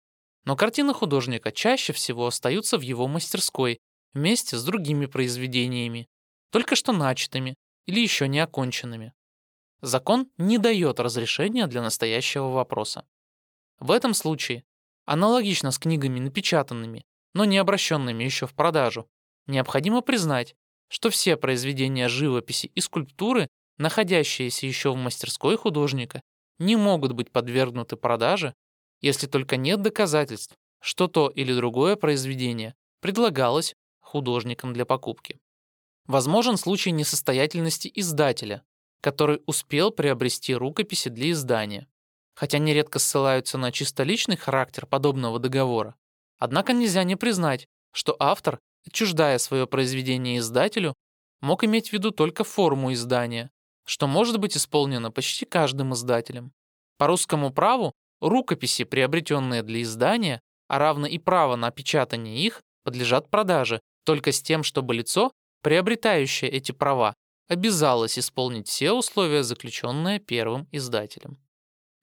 Но картины художника чаще всего остаются в его мастерской вместе с другими произведениями, только что начатыми или еще не оконченными. Закон не дает разрешения для настоящего вопроса. В этом случае, аналогично с книгами напечатанными, но не обращенными еще в продажу, необходимо признать, что все произведения живописи и скульптуры, находящиеся еще в мастерской художника, не могут быть подвергнуты продаже, если только нет доказательств, что то или другое произведение предлагалось художникам для покупки. Возможен случай несостоятельности издателя, который успел приобрести рукописи для издания. Хотя нередко ссылаются на чисто личный характер подобного договора, однако нельзя не признать, что автор, отчуждая свое произведение издателю, мог иметь в виду только форму издания, что может быть исполнено почти каждым издателем. По русскому праву рукописи, приобретенные для издания, а равно и право на печатание их, подлежат продаже только с тем, чтобы лицо, приобретающее эти права, обязалось исполнить все условия, заключенные первым издателем.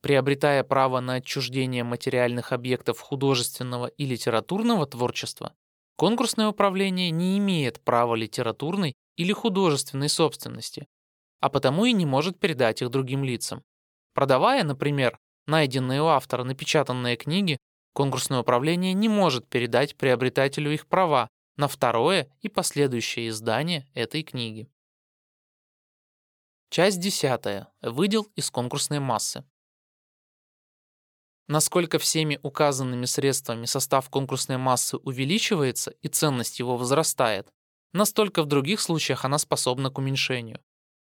Приобретая право на отчуждение материальных объектов художественного и литературного творчества, конкурсное управление не имеет права литературной или художественной собственности, а потому и не может передать их другим лицам. Продавая, например, найденные у автора напечатанные книги, конкурсное управление не может передать приобретателю их права на второе и последующее издание этой книги. Часть десятая. Выдел из конкурсной массы. Насколько всеми указанными средствами состав конкурсной массы увеличивается и ценность его возрастает, настолько в других случаях она способна к уменьшению.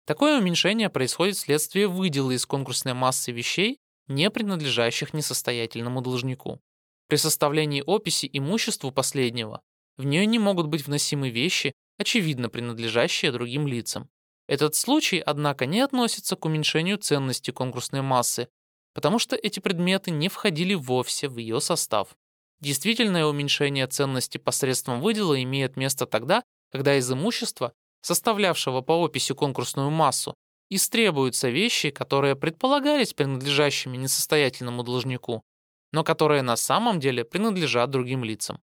Такое уменьшение происходит вследствие выдела из конкурсной массы вещей, не принадлежащих несостоятельному должнику. При составлении описи имуществу последнего в нее не могут быть вносимы вещи, очевидно принадлежащие другим лицам. Этот случай, однако, не относится к уменьшению ценности конкурсной массы, потому что эти предметы не входили вовсе в ее состав. Действительное уменьшение ценности посредством выдела имеет место тогда, когда из имущества, составлявшего по описи конкурсную массу, истребуются вещи, которые предполагались принадлежащими несостоятельному должнику, но которые на самом деле принадлежат другим лицам.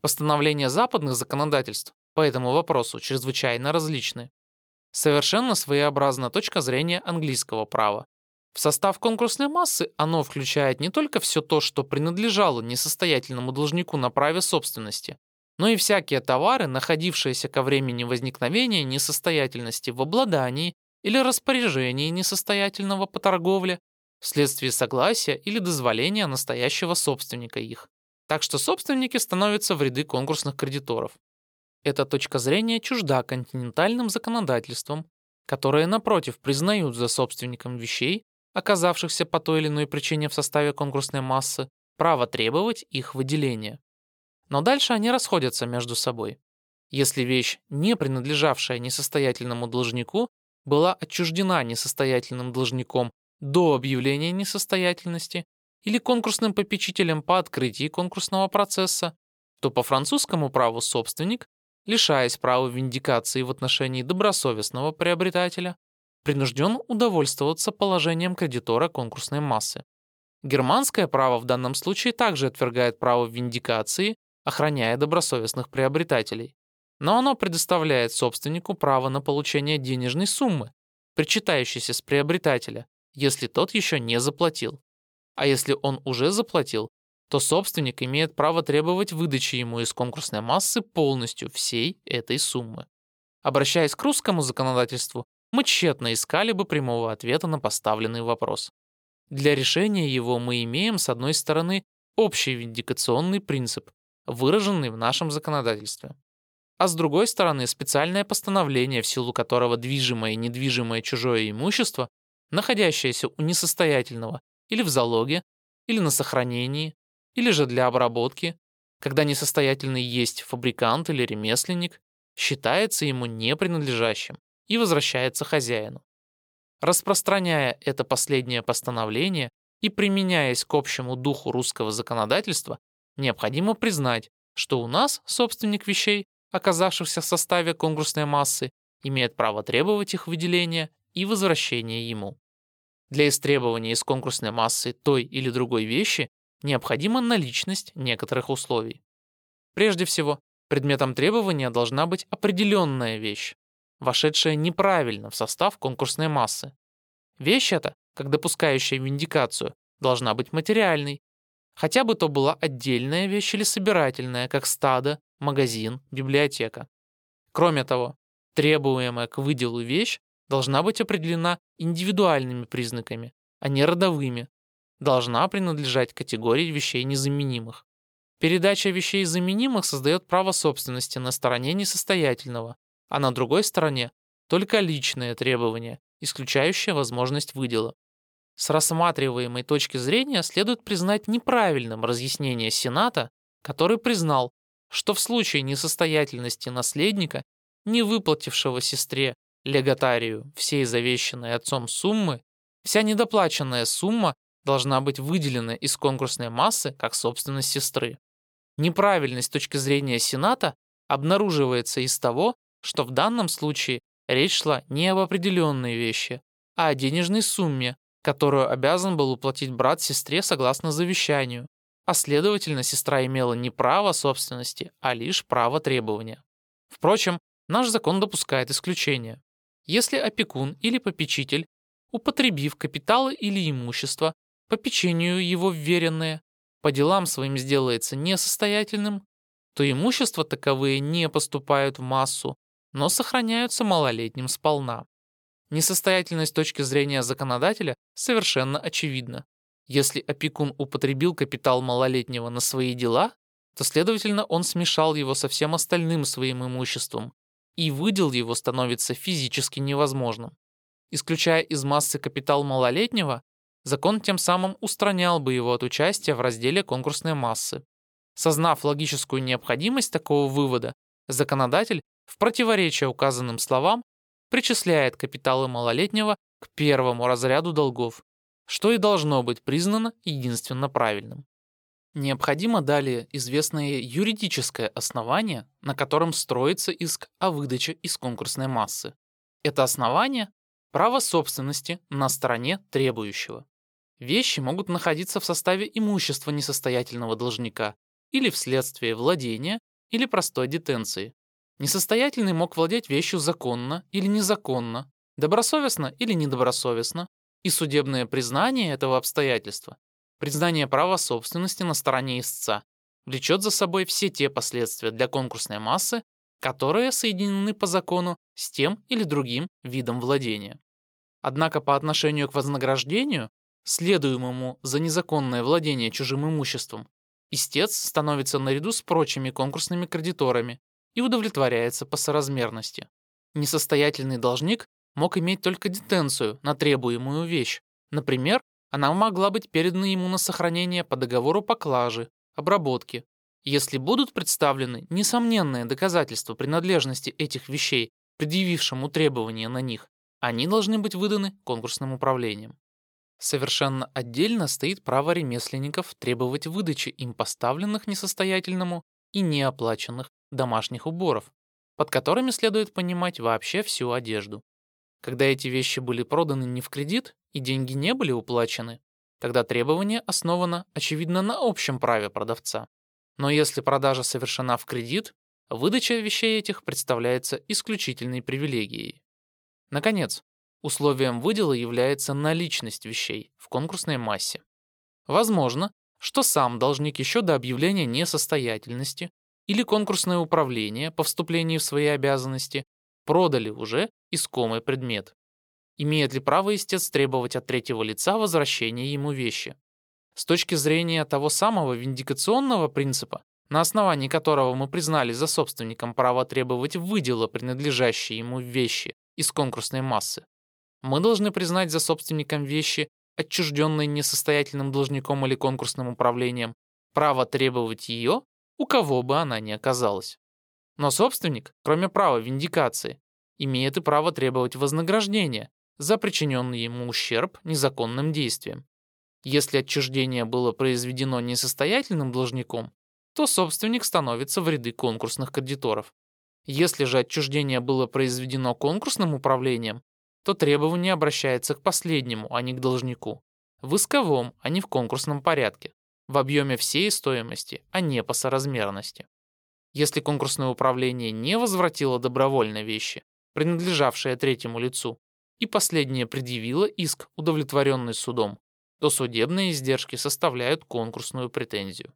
Постановления западных законодательств по этому вопросу чрезвычайно различны. Совершенно своеобразна точка зрения английского права. В состав конкурсной массы оно включает не только все то, что принадлежало несостоятельному должнику на праве собственности, но и всякие товары, находившиеся ко времени возникновения несостоятельности в обладании или распоряжении несостоятельного по торговле вследствие согласия или дозволения настоящего собственника их. Так что собственники становятся в ряды конкурсных кредиторов. Эта точка зрения чужда континентальным законодательствам, которые, напротив, признают за собственником вещей, оказавшихся по той или иной причине в составе конкурсной массы, право требовать их выделения. Но дальше они расходятся между собой. Если вещь, не принадлежавшая несостоятельному должнику, была отчуждена несостоятельным должником до объявления несостоятельности или конкурсным попечителем по открытии конкурсного процесса, то по французскому праву собственник, лишаясь права виндикации в отношении добросовестного приобретателя, принужден удовольствоваться положением кредитора конкурсной массы. Германское право в данном случае также отвергает право виндикации, охраняя добросовестных приобретателей. Но оно предоставляет собственнику право на получение денежной суммы, причитающейся с приобретателя, если тот еще не заплатил. А если он уже заплатил, то собственник имеет право требовать выдачи ему из конкурсной массы полностью всей этой суммы. Обращаясь к русскому законодательству, мы тщетно искали бы прямого ответа на поставленный вопрос. Для решения его мы имеем, с одной стороны, общий виндикационный принцип, выраженный в нашем законодательстве, а с другой стороны, специальное постановление, в силу которого движимое и недвижимое чужое имущество, находящееся у несостоятельного или в залоге, или на сохранении, или же для обработки, когда несостоятельный есть фабрикант или ремесленник, считается ему не принадлежащим и возвращается хозяину. Распространяя это последнее постановление и применяясь к общему духу русского законодательства, необходимо признать, что у нас собственник вещей, оказавшихся в составе конкурсной массы, имеет право требовать их выделения и возвращения ему. Для истребования из конкурсной массы той или другой вещи необходима наличность некоторых условий. Прежде всего, предметом требования должна быть определенная вещь, вошедшая неправильно в состав конкурсной массы. Вещь эта, как допускающая виндикацию, должна быть материальной, хотя бы то была отдельная вещь или собирательная, как стадо, магазин, библиотека. Кроме того, требуемая к выделу вещь должна быть определена индивидуальными признаками, а не родовыми, должна принадлежать категории вещей незаменимых. Передача вещей заменимых создает право собственности на стороне несостоятельного, а на другой стороне только личное требование, исключающее возможность выдела. С рассматриваемой точки зрения следует признать неправильным разъяснение Сената, который признал, что в случае несостоятельности наследника, не выплатившего сестре легатарию всей завещанной отцом суммы, вся недоплаченная сумма должна быть выделена из конкурсной массы как собственность сестры. Неправильность точки зрения Сената обнаруживается из того, что в данном случае речь шла не об определенной вещи, а о денежной сумме, которую обязан был уплатить брат сестре согласно завещанию, а следовательно, сестра имела не право собственности, а лишь право требования. Впрочем, наш закон допускает исключение. Если опекун или попечитель, употребив капиталы или имущество, попечению его вверенное, по делам своим сделается несостоятельным, то имущества таковые не поступают в массу, но сохраняются малолетним сполна. Несостоятельность с точки зрения законодателя совершенно очевидна. Если опекун употребил капитал малолетнего на свои дела, то, следовательно, он смешал его со всем остальным своим имуществом, и выдел его становится физически невозможным. Исключая из массы капитал малолетнего, закон тем самым устранял бы его от участия в разделе конкурсной массы. Сознав логическую необходимость такого вывода, законодатель, в противоречие указанным словам, причисляет капиталы малолетнего к первому разряду долгов, что и должно быть признано единственно правильным. Необходимо далее известное юридическое основание, на котором строится иск о выдаче из конкурсной массы. Это основание – право собственности на стороне требующего. Вещи могут находиться в составе имущества несостоятельного должника или вследствие владения или простой детенции. Несостоятельный мог владеть вещью законно или незаконно, добросовестно или недобросовестно, и судебное признание этого обстоятельства, признание права собственности на стороне истца, влечет за собой все те последствия для конкурсной массы, которые соединены по закону с тем или другим видом владения. Однако по отношению к вознаграждению, следуемому за незаконное владение чужим имуществом, истец становится наряду с прочими конкурсными кредиторами и удовлетворяется по соразмерности. Несостоятельный должник мог иметь только детенцию на требуемую вещь. Например, она могла быть передана ему на сохранение по договору поклажи, обработки. Если будут представлены несомненные доказательства принадлежности этих вещей предъявившему требования на них, они должны быть выданы конкурсным управлением. Совершенно отдельно стоит право ремесленников требовать выдачи им поставленных несостоятельному и неоплаченных домашних уборов, под которыми следует понимать вообще всю одежду. Когда эти вещи были проданы не в кредит и деньги не были уплачены, тогда требование основано, очевидно, на общем праве продавца. Но если продажа совершена в кредит, выдача вещей этих представляется исключительной привилегией. Наконец, условием выдела является наличность вещей в конкурсной массе. Возможно, что сам должник еще до объявления несостоятельности или конкурсное управление по вступлению в свои обязанности продали уже искомый предмет. Имеет ли право истец требовать от третьего лица возвращения ему вещи? С точки зрения того самого виндикационного принципа, на основании которого мы признали за собственником право требовать выдела принадлежащей ему вещи из конкурсной массы, мы должны признать за собственником вещи, отчужденной несостоятельным должником или конкурсным управлением, право требовать ее, у кого бы она ни оказалась. Но собственник, кроме права виндикации, имеет и право требовать вознаграждения за причиненный ему ущерб незаконным действием. Если отчуждение было произведено несостоятельным должником, то собственник становится в ряды конкурсных кредиторов. Если же отчуждение было произведено конкурсным управлением, то требование обращается к последнему, а не к должнику, в исковом, а не в конкурсном порядке, в объеме всей стоимости, а не по соразмерности. Если конкурсное управление не возвратило добровольно вещи, принадлежавшие третьему лицу, и последнее предъявило иск, удовлетворенный судом, то судебные издержки составляют конкурсную претензию.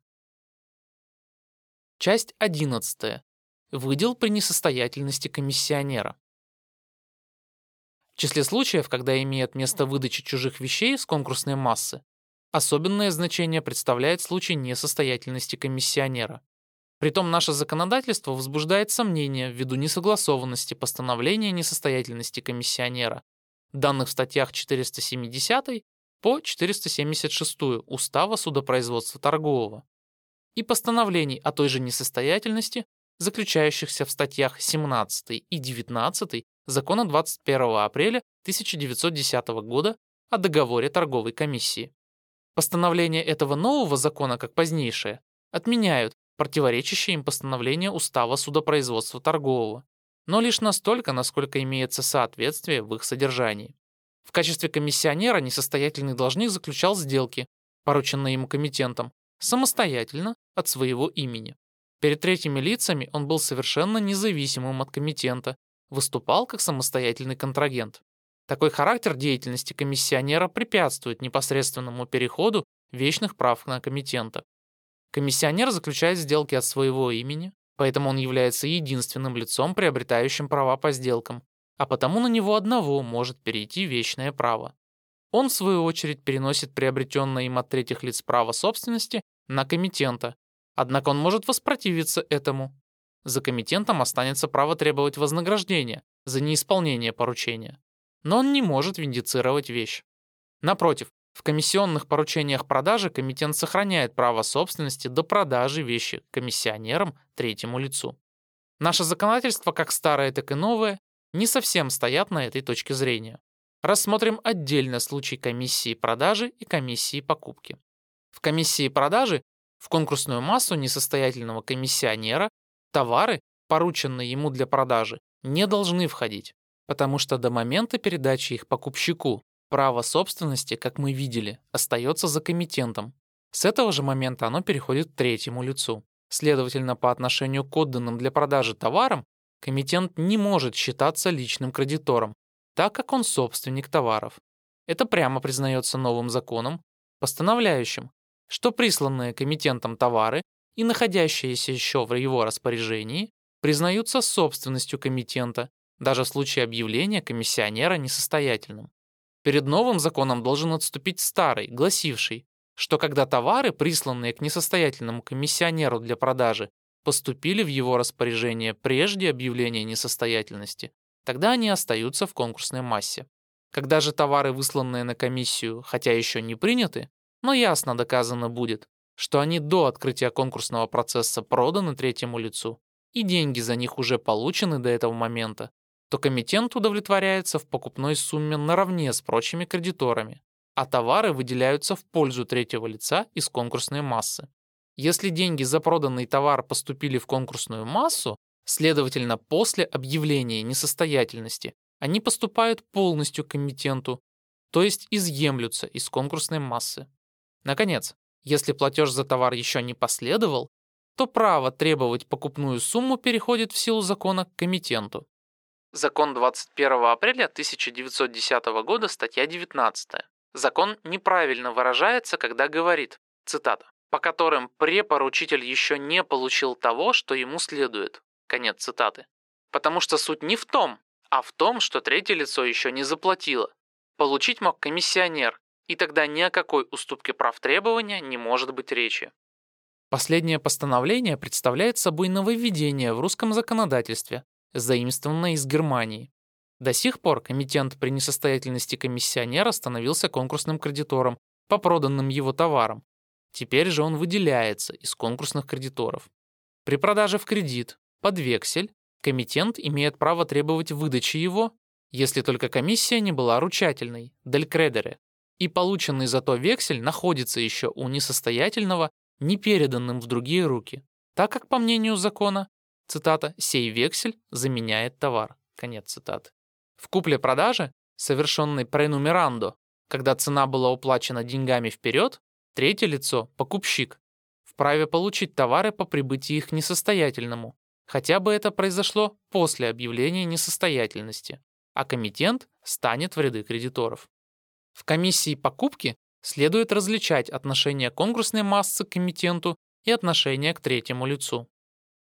Часть одиннадцатая. Выдел при несостоятельности комиссионера. В числе случаев, когда имеет место выдача чужих вещей с конкурсной массы, особенное значение представляет случай несостоятельности комиссионера. Притом наше законодательство возбуждает сомнения ввиду несогласованности постановления несостоятельности комиссионера, данных в статьях четыреста семидесятой по четыреста семьдесят шестой Устава судопроизводства торгового, и постановлений о той же несостоятельности, заключающихся в статьях семнадцатой и девятнадцатой закона двадцать первого апреля тысяча девятьсот десятого года о договоре торговой комиссии. Постановления этого нового закона, как позднейшее, отменяют противоречащие им постановления Устава судопроизводства торгового, но лишь настолько, насколько имеется соответствие в их содержании. В качестве комиссионера несостоятельный должник заключал сделки, порученные ему комитентом, самостоятельно от своего имени. Перед третьими лицами он был совершенно независимым от комитента, выступал как самостоятельный контрагент. Такой характер деятельности комиссионера препятствует непосредственному переходу вечных прав на комитента. Комиссионер заключает сделки от своего имени, поэтому он является единственным лицом, приобретающим права по сделкам, а потому на него одного может перейти вечное право. Он, в свою очередь, переносит приобретенное им от третьих лиц право собственности на комитента, однако он может воспротивиться этому. За комитентом останется право требовать вознаграждения за неисполнение поручения, но он не может виндицировать вещь. Напротив, в комиссионных поручениях продажи комитент сохраняет право собственности до продажи вещи комиссионерам третьему лицу. Наше законодательство, как старое, так и новое, не совсем стоят на этой точке зрения. Рассмотрим отдельно случай комиссии продажи и комиссии покупки. В комиссии продажи в конкурсную массу несостоятельного комиссионера товары, порученные ему для продажи, не должны входить, потому что до момента передачи их покупщику право собственности, как мы видели, остается за комитентом. С этого же момента оно переходит к третьему лицу. Следовательно, по отношению к отданным для продажи товарам комитент не может считаться личным кредитором, так как он собственник товаров. Это прямо признается новым законом, постановляющим, что присланные комитентом товары и находящиеся еще в его распоряжении признаются собственностью комитента, даже в случае объявления комиссионера несостоятельным. Перед новым законом должен отступить старый, гласивший, что когда товары, присланные к несостоятельному комиссионеру для продажи, поступили в его распоряжение прежде объявления несостоятельности, Тогда они остаются в конкурсной массе. Когда же товары, высланные на комиссию, хотя еще не приняты, но ясно доказано будет, что они до открытия конкурсного процесса проданы третьему лицу, и деньги за них уже получены до этого момента, то комитент удовлетворяется в покупной сумме наравне с прочими кредиторами, а товары выделяются в пользу третьего лица из конкурсной массы. Если деньги за проданный товар поступили в конкурсную массу, следовательно, после объявления несостоятельности они поступают полностью к комитенту, то есть изъемлются из конкурсной массы. Наконец, если платеж за товар еще не последовал, то право требовать покупную сумму переходит в силу закона к комитенту. Закон двадцать первого апреля тысяча девятьсот десятого года, статья девятнадцатая. Закон неправильно выражается, когда говорит, цитата, «по которым препоручитель еще не получил того, что ему следует». Конец цитаты. Потому что суть не в том, а в том, что третье лицо еще не заплатило. Получить мог комиссионер, и тогда ни о какой уступке прав требования не может быть речи. Последнее постановление представляет собой нововведение в русском законодательстве, заимствованное из Германии. До сих пор комитент при несостоятельности комиссионера становился конкурсным кредитором по проданным его товарам. Теперь же он выделяется из конкурсных кредиторов. При продаже в кредит под вексель комитент имеет право требовать выдачи его, если только комиссия не была ручательной, дель кредере, и полученный зато вексель находится еще у несостоятельного, не переданным в другие руки, так как, по мнению закона, цитата, «сей вексель заменяет товар». Конец цитаты. В купле-продаже, совершенной пренумерандо, когда цена была уплачена деньгами вперед, третье лицо, покупщик, вправе получить товары по прибытии их несостоятельному, хотя бы это произошло после объявления несостоятельности, а комитент станет в ряды кредиторов. В комиссии покупки следует различать отношение конкурсной массы к комитенту и отношение к третьему лицу.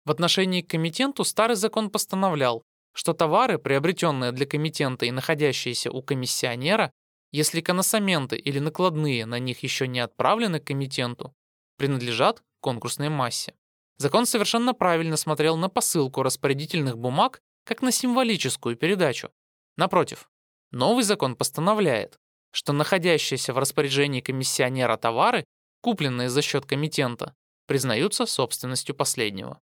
В отношении к комитенту старый закон постановлял, что товары, приобретенные для комитента и находящиеся у комиссионера, если коносаменты или накладные на них еще не отправлены к комитенту, принадлежат конкурсной массе. Закон совершенно правильно смотрел на посылку распорядительных бумаг как на символическую передачу. Напротив, новый закон постановляет, что находящиеся в распоряжении комиссионера товары, купленные за счет комитента, признаются собственностью последнего.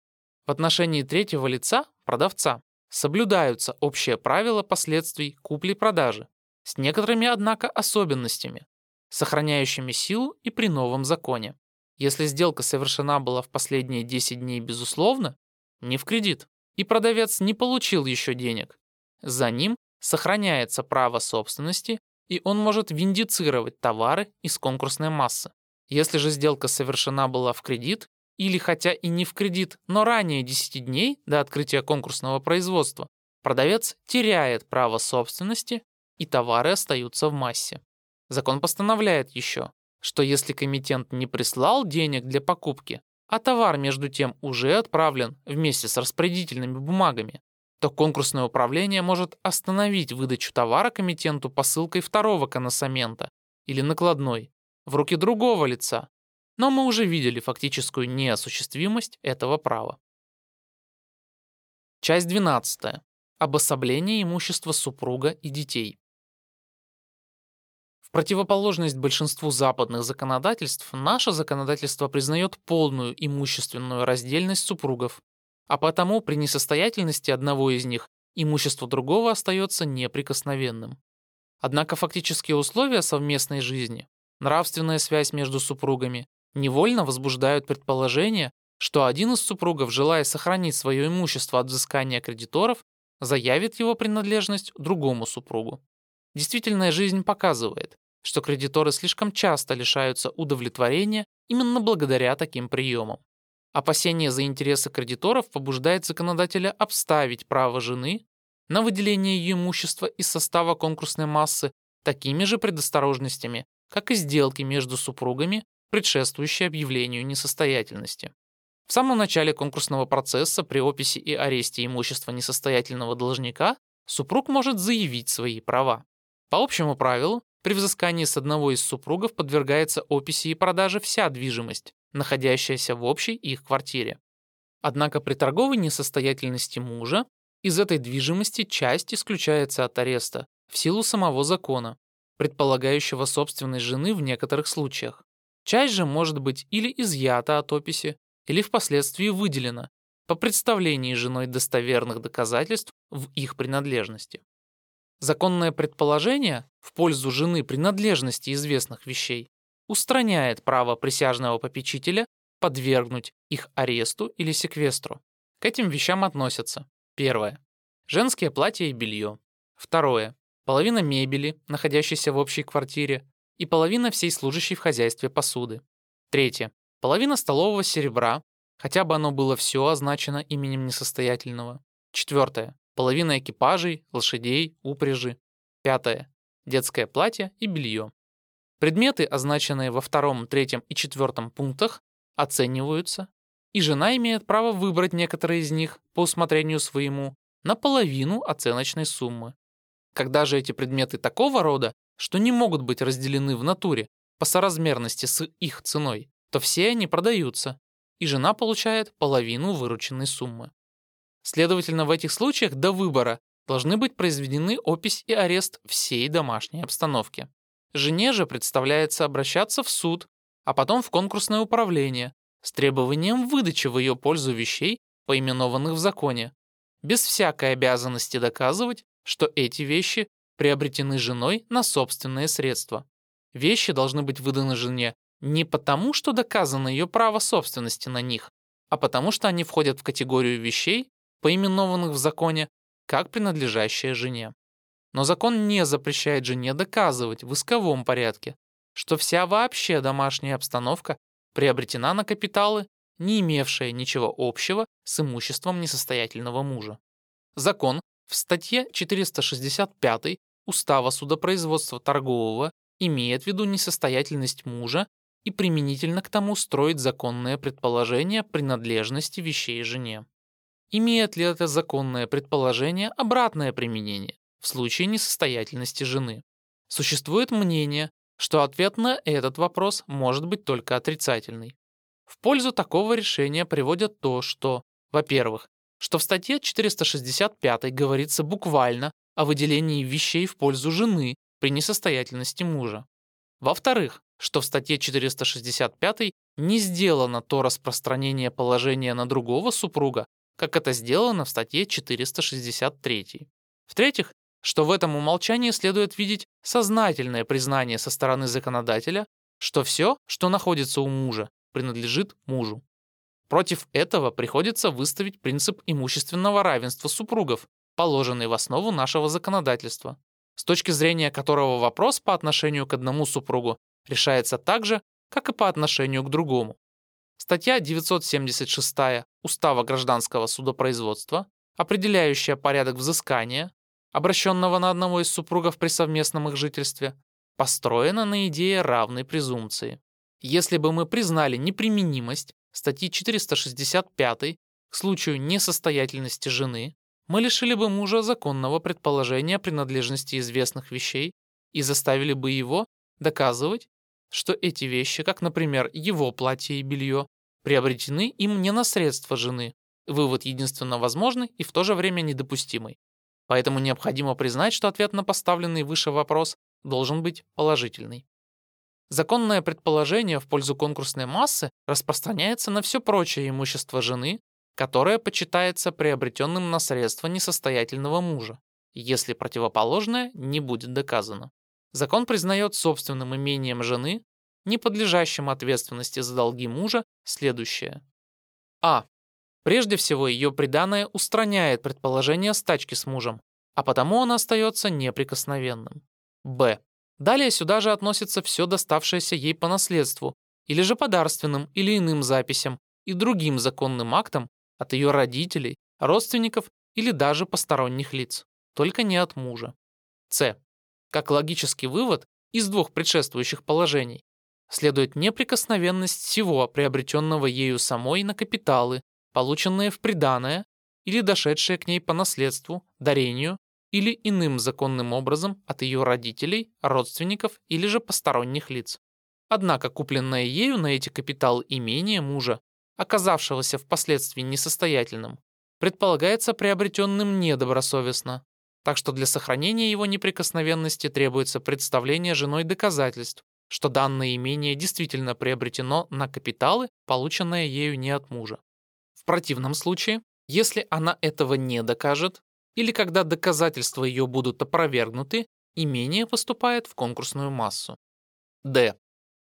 В отношении третьего лица, продавца, соблюдаются общие правила последствий купли-продажи, с некоторыми, однако, особенностями, сохраняющими силу и при новом законе. Если сделка совершена была в последние десять дней безусловно, не в кредит, и продавец не получил еще денег, за ним сохраняется право собственности, и он может виндицировать товары из конкурсной массы. Если же сделка совершена была в кредит, или хотя и не в кредит, но ранее десяти дней до открытия конкурсного производства, продавец теряет право собственности, и товары остаются в массе. Закон постановляет еще, что если комитент не прислал денег для покупки, а товар между тем уже отправлен вместе с распорядительными бумагами, то конкурсное управление может остановить выдачу товара комитенту посылкой второго коносамента или накладной в руки другого лица, но мы уже видели фактическую неосуществимость этого права. Часть двенадцатая. Обособление имущества супруга и детей. В противоположность большинству западных законодательств, наше законодательство признает полную имущественную раздельность супругов, а потому при несостоятельности одного из них имущество другого остается неприкосновенным. Однако фактические условия совместной жизни, нравственная связь между супругами, невольно возбуждают предположение, что один из супругов, желая сохранить свое имущество от взыскания кредиторов, заявит его принадлежность другому супругу. Действительная жизнь показывает, что кредиторы слишком часто лишаются удовлетворения именно благодаря таким приемам. Опасение за интересы кредиторов побуждает законодателя обставить право жены на выделение ее имущества из состава конкурсной массы такими же предосторожностями, как и сделки между супругами, предшествующие объявлению несостоятельности. В самом начале конкурсного процесса при описи и аресте имущества несостоятельного должника супруг может заявить свои права. По общему правилу, при взыскании с одного из супругов подвергается описи и продаже вся движимость, находящаяся в общей их квартире. Однако при торговой несостоятельности мужа Из этой движимости часть исключается от ареста в силу самого закона, предполагающего собственность жены в некоторых случаях. Часть же может быть или изъята от описи, или впоследствии выделена по представлении женой достоверных доказательств в их принадлежности. Законное предположение в пользу жены принадлежности известных вещей устраняет право присяжного попечителя подвергнуть их аресту или секвестру. К этим вещам относятся: первое – женские платья и белье. Второе – половина мебели, находящейся в общей квартире, и половина всей служащей в хозяйстве посуды. Третье – половина столового серебра, хотя бы оно было все означено именем несостоятельного. Четвертое – половина экипажей, лошадей, упряжи. Пятое – детское платье и белье. Предметы, означенные во втором, третьем и четвертом пунктах, оцениваются, и жена имеет право выбрать некоторые из них по усмотрению своему на половину оценочной суммы. Когда же эти предметы такого рода, что не могут быть разделены в натуре по соразмерности с их ценой, то все они продаются, и жена получает половину вырученной суммы. Следовательно, в этих случаях до выбора должны быть произведены опись и арест всей домашней обстановки. Жене же представляется обращаться в суд, а потом в конкурсное управление с требованием выдачи в ее пользу вещей, поименованных в законе, без всякой обязанности доказывать, что эти вещи приобретены женой на собственные средства. Вещи должны быть выданы жене не потому, что доказано ее право собственности на них, а потому что они входят в категорию вещей, поименованных в законе, как принадлежащие жене. Но закон не запрещает жене доказывать в исковом порядке, что вся вообще домашняя обстановка приобретена на капиталы, не имевшие ничего общего с имуществом несостоятельного мужа. Закон в статье четыреста шестьдесят пять Устава судопроизводства торгового имеет в виду несостоятельность мужа и применительно к тому строит законное предположение принадлежности вещей жене. Имеет ли это законное предположение обратное применение в случае несостоятельности жены? Существует мнение, что ответ на этот вопрос может быть только отрицательный. В пользу такого решения приводят то, что, во-первых, что в статье четыреста шестьдесят пять говорится буквально о выделении вещей в пользу жены при несостоятельности мужа. Во-вторых, что в статье четыреста шестьдесят пять не сделано то распространение положения на другого супруга, как это сделано в статье четыреста шестьдесят три. В-третьих, что в этом умолчании следует видеть сознательное признание со стороны законодателя, что все, что находится у мужа, принадлежит мужу. Против этого приходится выставить принцип имущественного равенства супругов, положенный в основу нашего законодательства, с точки зрения которого вопрос по отношению к одному супругу решается так же, как и по отношению к другому. Статья девятьсот семьдесят шесть Устава гражданского судопроизводства, определяющая порядок взыскания, обращенного на одного из супругов при совместном их жительстве, построена на идее равной презумпции. Если бы мы признали неприменимость статьи четыреста шестьдесят пять к случаю несостоятельности жены, мы лишили бы мужа законного предположения принадлежности известных вещей и заставили бы его доказывать, что эти вещи, как, например, его платье и белье, приобретены им не на средства жены, вывод единственно возможный и в то же время недопустимый. Поэтому необходимо признать, что ответ на поставленный выше вопрос должен быть положительный. Законное предположение в пользу конкурсной массы распространяется на все прочее имущество жены, которое почитается приобретенным на средства несостоятельного мужа, если противоположное не будет доказано. Закон признает собственным имением жены, не подлежащим ответственности за долги мужа, следующее. А. Прежде всего, ее приданое устраняет предположение стачки с мужем, а потому она остается неприкосновенным. Б. Далее сюда же относится все доставшееся ей по наследству, или же по дарственным или иным записям и другим законным актам от ее родителей, родственников или даже посторонних лиц, только не от мужа. С. Как логический вывод из двух предшествующих положений следует неприкосновенность всего приобретенного ею самой на капиталы, полученные в приданое или дошедшие к ней по наследству, дарению или иным законным образом от ее родителей, родственников или же посторонних лиц. Однако купленное ею на эти капиталы имение мужа, оказавшегося впоследствии несостоятельным, предполагается приобретенным недобросовестно, так что для сохранения его неприкосновенности требуется представление женой доказательств, что данное имение действительно приобретено на капиталы, полученные ею не от мужа. В противном случае, если она этого не докажет, или когда доказательства ее будут опровергнуты, имение поступает в конкурсную массу. Д.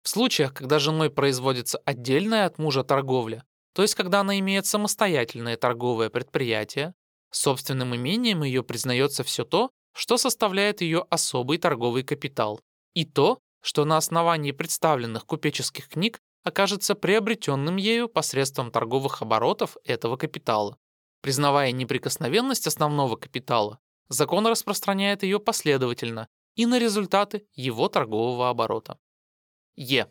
В случаях, когда женой производится отдельная от мужа торговля, то есть когда она имеет самостоятельное торговое предприятие, собственным имением ее признается все то, что составляет ее особый торговый капитал, и то, что на основании представленных купеческих книг окажется приобретенным ею посредством торговых оборотов этого капитала. Признавая неприкосновенность основного капитала, закон распространяет ее последовательно и на результаты его торгового оборота. Е.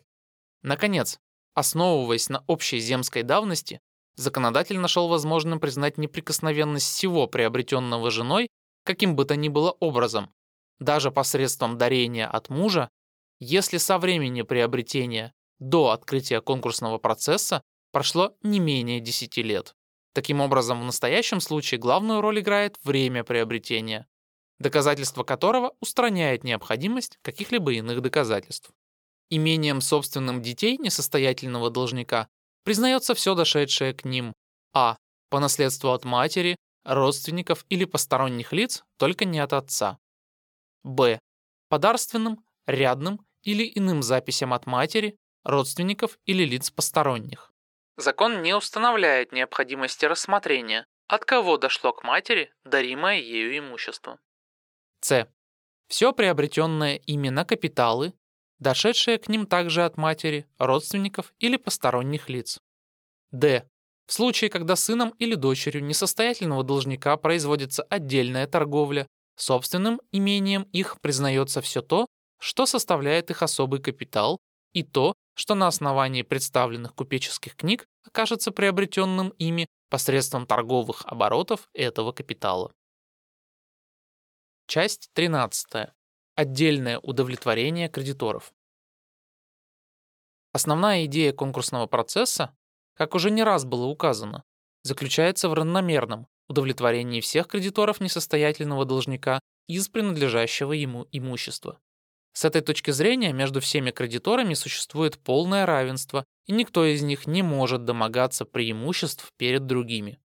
Наконец, основываясь на общей земской давности, законодатель нашел возможным признать неприкосновенность всего приобретенного женой каким бы то ни было образом, даже посредством дарения от мужа, если со времени приобретения до открытия конкурсного процесса прошло не менее десяти лет. Таким образом, в настоящем случае главную роль играет время приобретения, доказательство которого устраняет необходимость каких-либо иных доказательств. Имением собственным детей несостоятельного должника признается все дошедшее к ним, а по наследству от матери, родственников или посторонних лиц, только не от отца. Б. Подарственным, рядным или иным записям от матери, родственников или лиц посторонних. Закон не устанавливает необходимости рассмотрения, от кого дошло к матери даримое ею имущество. С. Все приобретенное ими на капиталы, дошедшие к ним также от матери, родственников или посторонних лиц. Д. В случае, когда сыном или дочерью несостоятельного должника производится отдельная торговля, собственным имением их признается все то, что составляет их особый капитал, и то, что на основании представленных купеческих книг окажется приобретенным ими посредством торговых оборотов этого капитала. Часть тринадцатая. Отдельное удовлетворение кредиторов. Основная идея конкурсного процесса, как уже не раз было указано, заключается в равномерном удовлетворении всех кредиторов несостоятельного должника из принадлежащего ему имущества. С этой точки зрения между всеми кредиторами существует полное равенство, и никто из них не может домогаться преимуществ перед другими.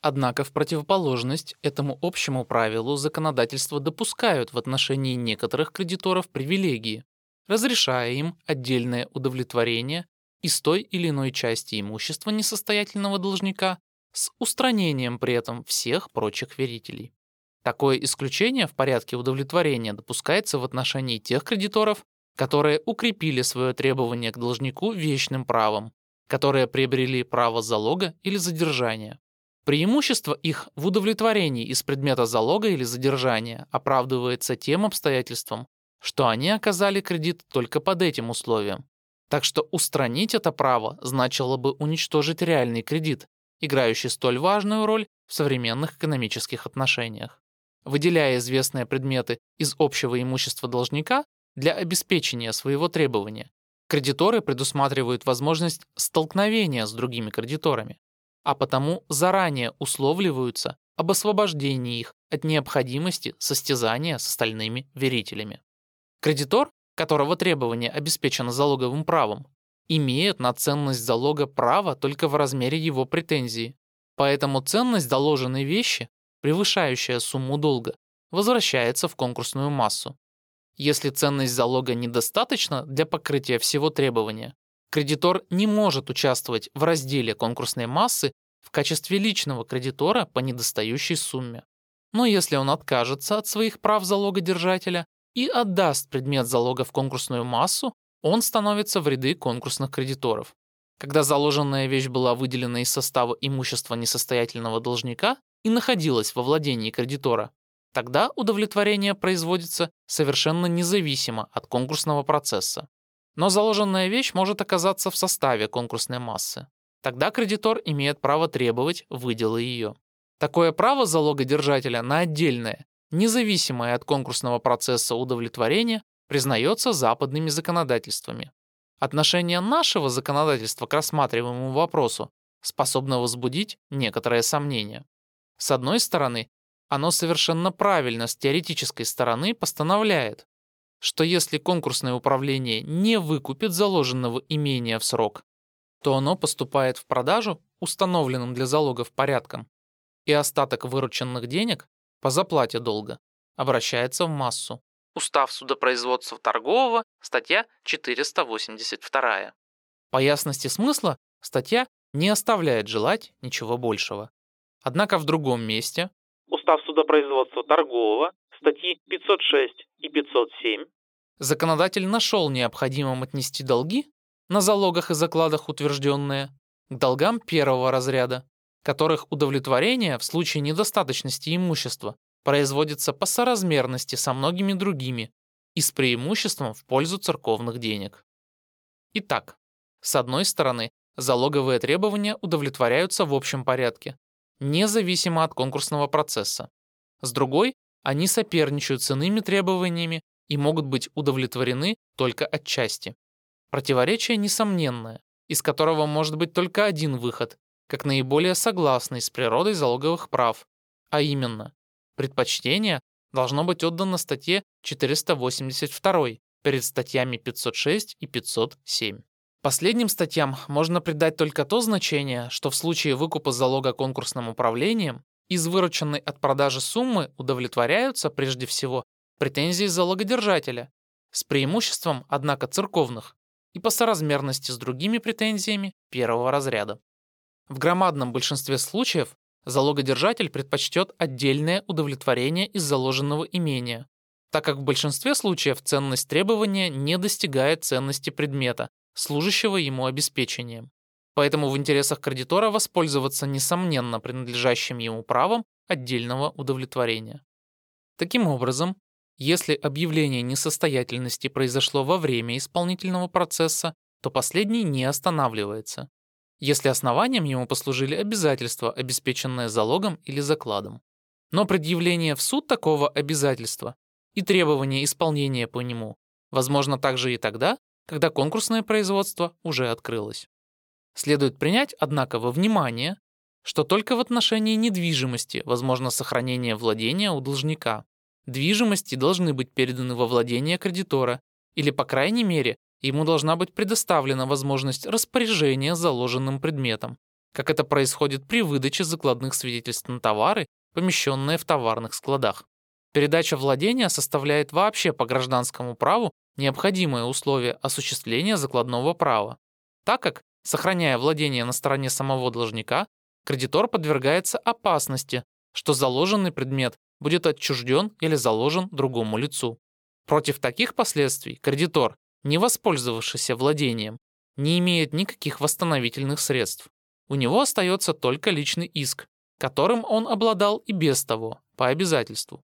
Однако в противоположность этому общему правилу законодательство допускают в отношении некоторых кредиторов привилегии, разрешая им отдельное удовлетворение из той или иной части имущества несостоятельного должника с устранением при этом всех прочих верителей. Такое исключение в порядке удовлетворения допускается в отношении тех кредиторов, которые укрепили свое требование к должнику вещным правом, которые приобрели право залога или задержания. Преимущество их в удовлетворении из предмета залога или задержания оправдывается тем обстоятельством, что они оказали кредит только под этим условием. Так что устранить это право значило бы уничтожить реальный кредит, играющий столь важную роль в современных экономических отношениях. Выделяя известные предметы из общего имущества должника для обеспечения своего требования, кредиторы предусматривают возможность столкновения с другими кредиторами, а потому заранее условливаются об освобождении их от необходимости состязания с остальными верителями. Кредитор, которого требование обеспечено залоговым правом, имеет на ценность залога право только в размере его претензии, поэтому ценность доложенной вещи, превышающая сумму долга, возвращается в конкурсную массу. Если ценность залога недостаточна для покрытия всего требования, кредитор не может участвовать в разделе конкурсной массы в качестве личного кредитора по недостающей сумме. Но если он откажется от своих прав залогодержателя и отдаст предмет залога в конкурсную массу, он становится в ряды конкурсных кредиторов. Когда заложенная вещь была выделена из состава имущества несостоятельного должника и находилась во владении кредитора, тогда удовлетворение производится совершенно независимо от конкурсного процесса. Но заложенная вещь может оказаться в составе конкурсной массы. Тогда кредитор имеет право требовать выдела ее. Такое право залогодержателя на отдельное, независимое от конкурсного процесса удовлетворение признается западными законодательствами. Отношение нашего законодательства к рассматриваемому вопросу способно возбудить некоторые сомнения. С одной стороны, оно совершенно правильно с теоретической стороны постановляет, что если конкурсное управление не выкупит заложенного имения в срок, то оно поступает в продажу установленным для залогов порядком, и остаток вырученных денег по заплате долга обращается в массу. Устав судопроизводства торгового, статья четыреста восемьдесят два. По ясности смысла статья не оставляет желать ничего большего. Однако в другом месте Устав судопроизводства торгового, статьи пятьсот шесть и пятьсот семь, законодатель нашел необходимым отнести долги на залогах и закладах, утвержденные, к долгам первого разряда, которых удовлетворение в случае недостаточности имущества производится по соразмерности со многими другими и с преимуществом в пользу церковных денег. Итак, с одной стороны, залоговые требования удовлетворяются в общем порядке, независимо от конкурсного процесса. С другой, они соперничают с иными требованиями и могут быть удовлетворены только отчасти. Противоречие несомненное, из которого может быть только один выход, как наиболее согласный с природой залоговых прав, а именно, предпочтение должно быть отдано статье четыреста восемьдесят два перед статьями пятьсот шесть и пятьсот семь. Последним статьям можно придать только то значение, что в случае выкупа залога конкурсным управлением из вырученной от продажи суммы удовлетворяются прежде всего претензии залогодержателя, с преимуществом, однако, церковных, и по соразмерности с другими претензиями первого разряда. В громадном большинстве случаев залогодержатель предпочтет отдельное удовлетворение из заложенного имения, так как в большинстве случаев ценность требования не достигает ценности предмета, служащего ему обеспечением. Поэтому в интересах кредитора воспользоваться несомненно принадлежащим ему правом отдельного удовлетворения. Таким образом, если объявление несостоятельности произошло во время исполнительного процесса, то последний не останавливается, если основанием ему послужили обязательства, обеспеченные залогом или закладом. Но предъявление в суд такого обязательства и требование исполнения по нему возможно также и тогда, когда конкурсное производство уже открылось. Следует принять, однако, во внимание, что только в отношении недвижимости возможно сохранение владения у должника. Движимости должны быть переданы во владение кредитора, или, по крайней мере, ему должна быть предоставлена возможность распоряжения заложенным предметом, как это происходит при выдаче закладных свидетельств на товары, помещенные в товарных складах. Передача владения составляет вообще по гражданскому праву необходимое условие осуществления закладного права, так как, сохраняя владение на стороне самого должника, кредитор подвергается опасности, что заложенный предмет будет отчужден или заложен другому лицу. Против таких последствий кредитор, не воспользовавшийся владением, не имеет никаких восстановительных средств. У него остается только личный иск, которым он обладал и без того, по обязательству.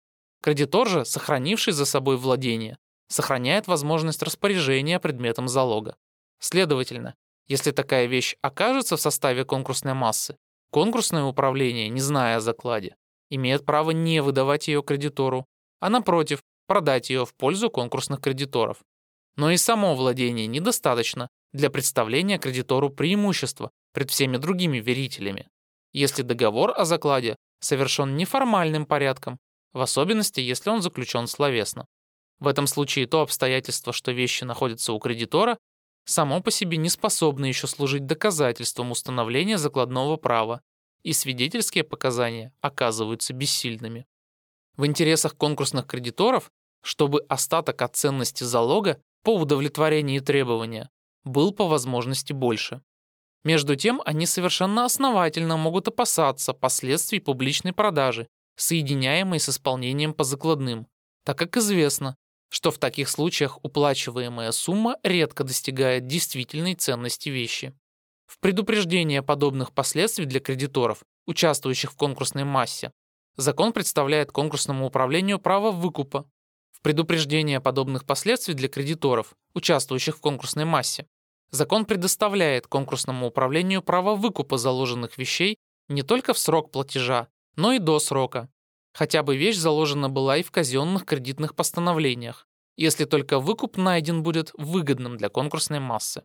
Кредитор же, сохранивший за собой владение, сохраняет возможность распоряжения предметом залога. Следовательно, если такая вещь окажется в составе конкурсной массы, конкурсное управление, не зная о закладе, имеет право не выдавать ее кредитору, а напротив, продать ее в пользу конкурсных кредиторов. Но и само владение недостаточно для представления кредитору преимущества пред всеми другими верителями, если договор о закладе совершен неформальным порядком, в особенности, если он заключен словесно. В этом случае то обстоятельство, что вещи находятся у кредитора, само по себе не способно еще служить доказательством установления закладного права, и свидетельские показания оказываются бессильными. В интересах конкурсных кредиторов, чтобы остаток от ценности залога по удовлетворении требования был по возможности больше. Между тем, они совершенно основательно могут опасаться последствий публичной продажи, соединяемой с исполнением по закладным, так как известно, что в таких случаях уплачиваемая сумма редко достигает действительной ценности вещи. В предупреждение подобных последствий для кредиторов, участвующих в конкурсной массе, закон представляет конкурсному управлению право выкупа. В предупреждение подобных последствий для кредиторов, участвующих в конкурсной массе, закон предоставляет конкурсному управлению право выкупа заложенных вещей не только в срок платежа, но и до срока, хотя бы вещь заложена была и в казенных кредитных постановлениях, если только выкуп найден будет выгодным для конкурсной массы.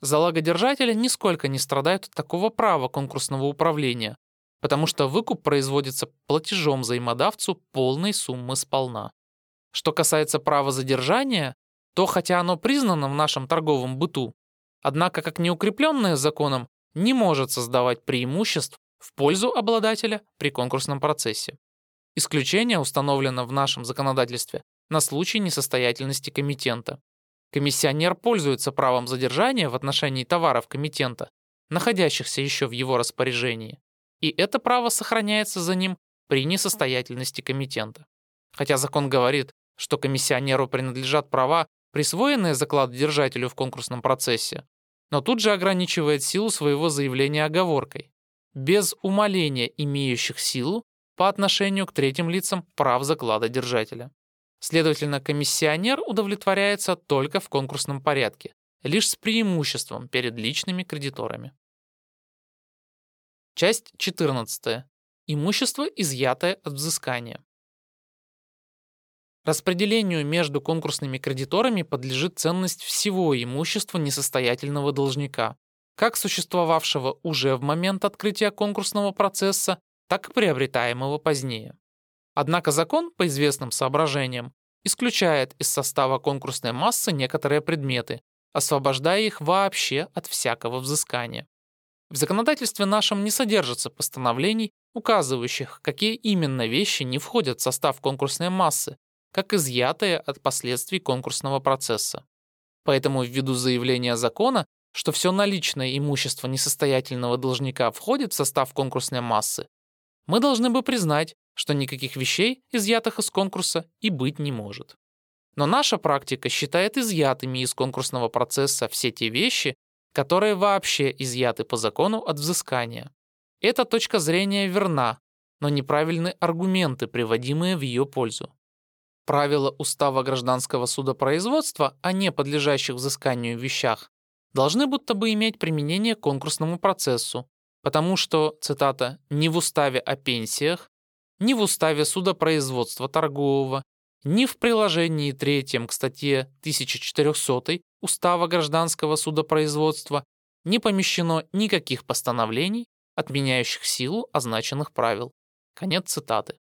Залогодержатели нисколько не страдают от такого права конкурсного управления, потому что выкуп производится платежом заимодавцу полной суммы сполна. Что касается права задержания, то хотя оно признано в нашем торговом быту, однако как неукрепленное законом не может создавать преимуществ в пользу обладателя при конкурсном процессе. Исключение установлено в нашем законодательстве на случай несостоятельности комитента. Комиссионер пользуется правом задержания в отношении товаров комитента, находящихся еще в его распоряжении, и это право сохраняется за ним при несостоятельности комитента. Хотя закон говорит, что комиссионеру принадлежат права, присвоенные закладодержателю в конкурсном процессе, но тут же ограничивает силу своего заявления оговоркой: без умаления имеющих силу по отношению к третьим лицам прав закладодержателя. Следовательно, комиссионер удовлетворяется только в конкурсном порядке, лишь с преимуществом перед личными кредиторами. Часть четырнадцатая. Имущество, изъятое от взыскания. Распределению между конкурсными кредиторами подлежит ценность всего имущества несостоятельного должника, как существовавшего уже в момент открытия конкурсного процесса, так и приобретаемого позднее. Однако закон, по известным соображениям, исключает из состава конкурсной массы некоторые предметы, освобождая их вообще от всякого взыскания. В законодательстве нашем не содержится постановлений, указывающих, какие именно вещи не входят в состав конкурсной массы, как изъятые от последствий конкурсного процесса. Поэтому ввиду заявления закона, что все наличное имущество несостоятельного должника входит в состав конкурсной массы, мы должны бы признать, что никаких вещей, изъятых из конкурса, и быть не может. Но наша практика считает изъятыми из конкурсного процесса все те вещи, которые вообще изъяты по закону от взыскания. Эта точка зрения верна, но неправильны аргументы, приводимые в ее пользу. Правила Устава гражданского судопроизводства о неподлежащих взысканию вещах должны будто бы иметь применение к конкурсному процессу, потому что, цитата, «ни в Уставе о пенсиях, ни в Уставе судопроизводства торгового, ни в приложении третьем к статье тысяча четырехсотой Устава гражданского судопроизводства не помещено никаких постановлений, отменяющих силу означенных правил». Конец цитаты.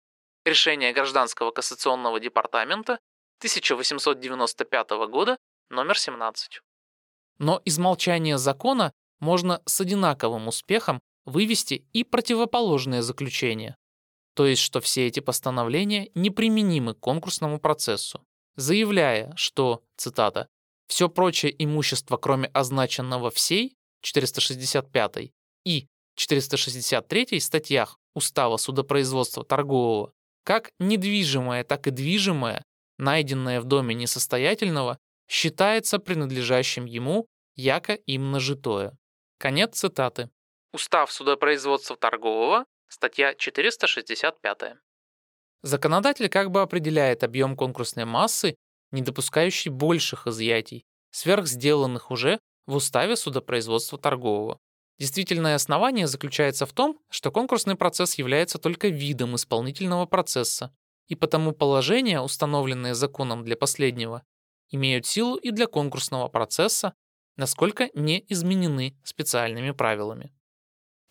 Решение Гражданского кассационного департамента тысяча восемьсот девяносто пятого года, номер семнадцать. Но из молчания закона можно с одинаковым успехом вывести и противоположное заключение, то есть что все эти постановления неприменимы к конкурсному процессу, заявляя, что, цитата, «все прочее имущество, кроме означенного всей четыреста шестьдесят пятой и четыреста шестьдесят третьей статьях Устава судопроизводства торгового, как недвижимое, так и движимое, найденное в доме несостоятельного, считается принадлежащим ему яко им нажитое». Конец цитаты. Устав судопроизводства торгового, статья четыреста шестьдесят пять. Законодатель как бы определяет объем конкурсной массы, не допускающий больших изъятий, сверх сделанных уже в Уставе судопроизводства торгового. Действительное основание заключается в том, что конкурсный процесс является только видом исполнительного процесса, и потому положения, установленные законом для последнего, имеют силу и для конкурсного процесса, насколько не изменены специальными правилами.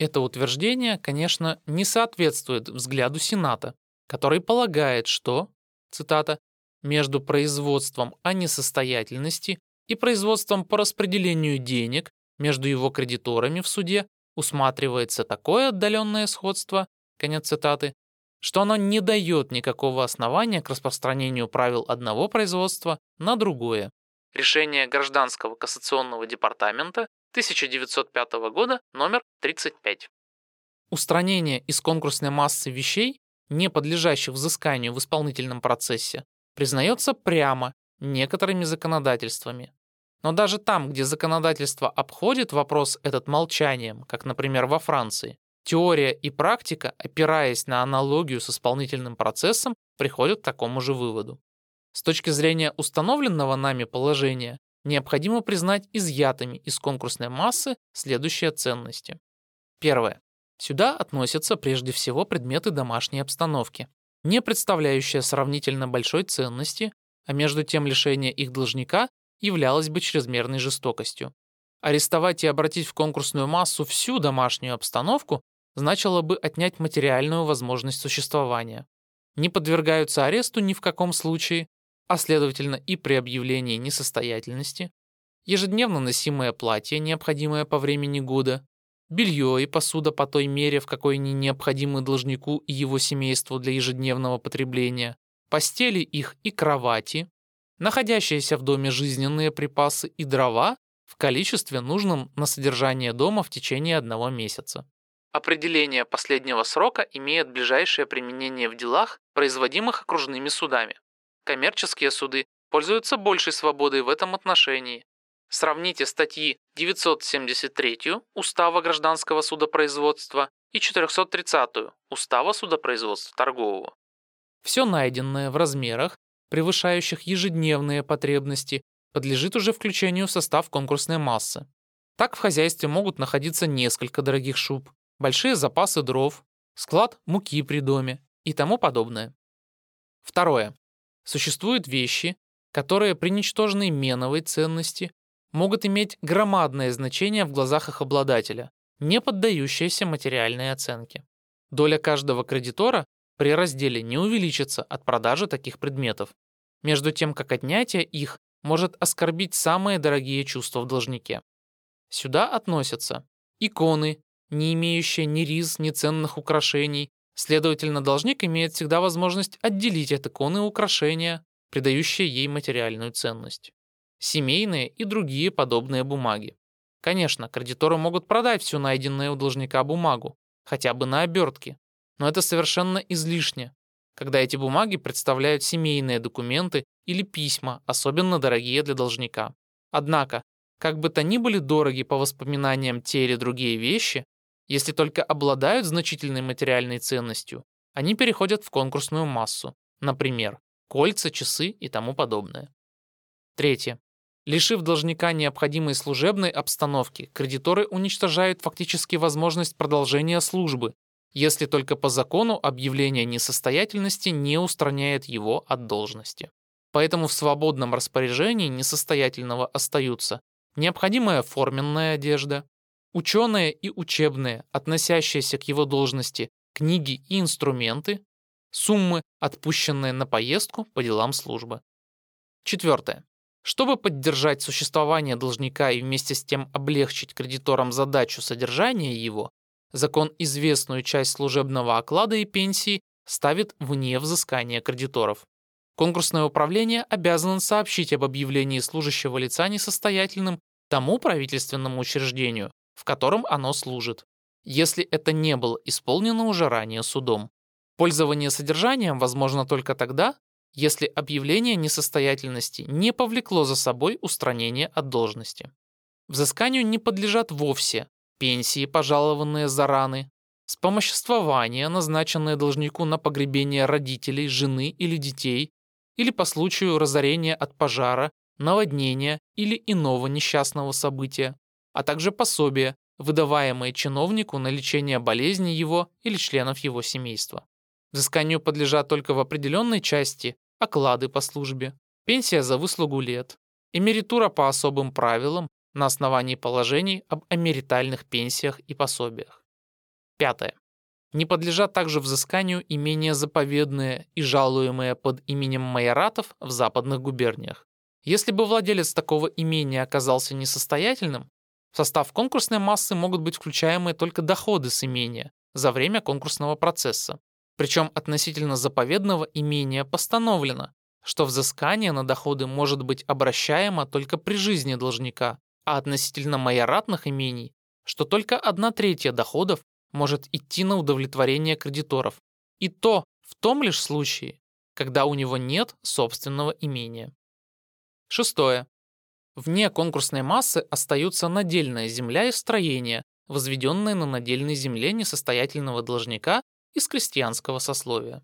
Это утверждение, конечно, не соответствует взгляду Сената, который полагает, что, цитата, «между производством о несостоятельности и производством по распределению денег между его кредиторами в суде усматривается такое отдаленное сходство», конец цитаты, «что оно не дает никакого основания к распространению правил одного производства на другое». Решение Гражданского кассационного департамента тысяча девятьсот пятого года, номер тридцать пять. Устранение из конкурсной массы вещей, не подлежащих взысканию в исполнительном процессе, признается прямо некоторыми законодательствами. Но даже там, где законодательство обходит вопрос этот молчанием, как, например, во Франции, теория и практика, опираясь на аналогию с исполнительным процессом, приходят к такому же выводу. С точки зрения установленного нами положения, необходимо признать изъятыми из конкурсной массы следующие ценности. Первое. Сюда относятся прежде всего предметы домашней обстановки, не представляющие сравнительно большой ценности, а между тем лишение их должника являлось бы чрезмерной жестокостью. Арестовать и обратить в конкурсную массу всю домашнюю обстановку значило бы отнять материальную возможность существования. Не подвергаются аресту ни в каком случае, а следовательно и при объявлении несостоятельности, ежедневно носимое платье, необходимое по времени года, белье и посуда по той мере, в какой они необходимы должнику и его семейству для ежедневного потребления, постели их и кровати, находящиеся в доме жизненные припасы и дрова в количестве, нужном на содержание дома в течение одного месяца. Определение последнего срока имеет ближайшее применение в делах, производимых окружными судами. Коммерческие суды пользуются большей свободой в этом отношении. Сравните статьи девятьсот семьдесят три Устава гражданского судопроизводства и четыреста тридцать Устава судопроизводства торгового. Все найденное в размерах, превышающих ежедневные потребности, подлежит уже включению в состав конкурсной массы. Так в хозяйстве могут находиться несколько дорогих шуб, большие запасы дров, склад муки при доме и тому подобное. Второе. Существуют вещи, которые при ничтожной меновой ценности могут иметь громадное значение в глазах их обладателя, не поддающиеся материальной оценке. Доля каждого кредитора при разделе не увеличится от продажи таких предметов, между тем как отнятие их может оскорбить самые дорогие чувства в должнике. Сюда относятся иконы, не имеющие ни ризы, ни ценных украшений, следовательно, должник имеет всегда возможность отделить от иконы украшения, придающие ей материальную ценность, семейные и другие подобные бумаги. Конечно, кредиторы могут продать всю найденную у должника бумагу, хотя бы на обертке, но это совершенно излишне, когда эти бумаги представляют семейные документы или письма, особенно дорогие для должника. Однако, как бы то ни были дороги по воспоминаниям те или другие вещи, если только обладают значительной материальной ценностью, они переходят в конкурсную массу, например, кольца, часы и тому подобное. Третье. Лишив должника необходимой служебной обстановки, кредиторы уничтожают фактически возможность продолжения службы, если только по закону объявление несостоятельности не устраняет его от должности. Поэтому в свободном распоряжении несостоятельного остаются необходимая форменная одежда, ученые и учебные, относящиеся к его должности, книги и инструменты, суммы, отпущенные на поездку по делам службы. Четвертое. Чтобы поддержать существование должника и вместе с тем облегчить кредиторам задачу содержания его, закон известную часть служебного оклада и пенсии ставит вне взыскания кредиторов. Конкурсное управление обязано сообщить об объявлении служащего лица несостоятельным тому правительственному учреждению, в котором оно служит, если это не было исполнено уже ранее судом. Пользование содержанием возможно только тогда, если объявление несостоятельности не повлекло за собой устранение от должности. Взысканию не подлежат вовсе пенсии, пожалованные за раны, вспомоществования, назначенные должнику на погребение родителей, жены или детей, или по случаю разорения от пожара, наводнения или иного несчастного события, а также пособия, выдаваемые чиновнику на лечение болезни его или членов его семейства. Взысканию подлежат только в определенной части оклады по службе, пенсия за выслугу лет, эмеритура по особым правилам на основании положений об эмеритальных пенсиях и пособиях. Пятое. Не подлежат также взысканию имения заповедные и жалуемые под именем майоратов в западных губерниях. Если бы владелец такого имения оказался несостоятельным, в состав конкурсной массы могут быть включаемы только доходы с имения за время конкурсного процесса. Причем относительно заповедного имения постановлено, что взыскание на доходы может быть обращаемо только при жизни должника, а относительно майоратных имений, что только одна третья доходов может идти на удовлетворение кредиторов, и то в том лишь случае, когда у него нет собственного имения. Шестое. Вне конкурсной массы остаются надельная земля и строения, возведенные на надельной земле несостоятельного должника из крестьянского сословия.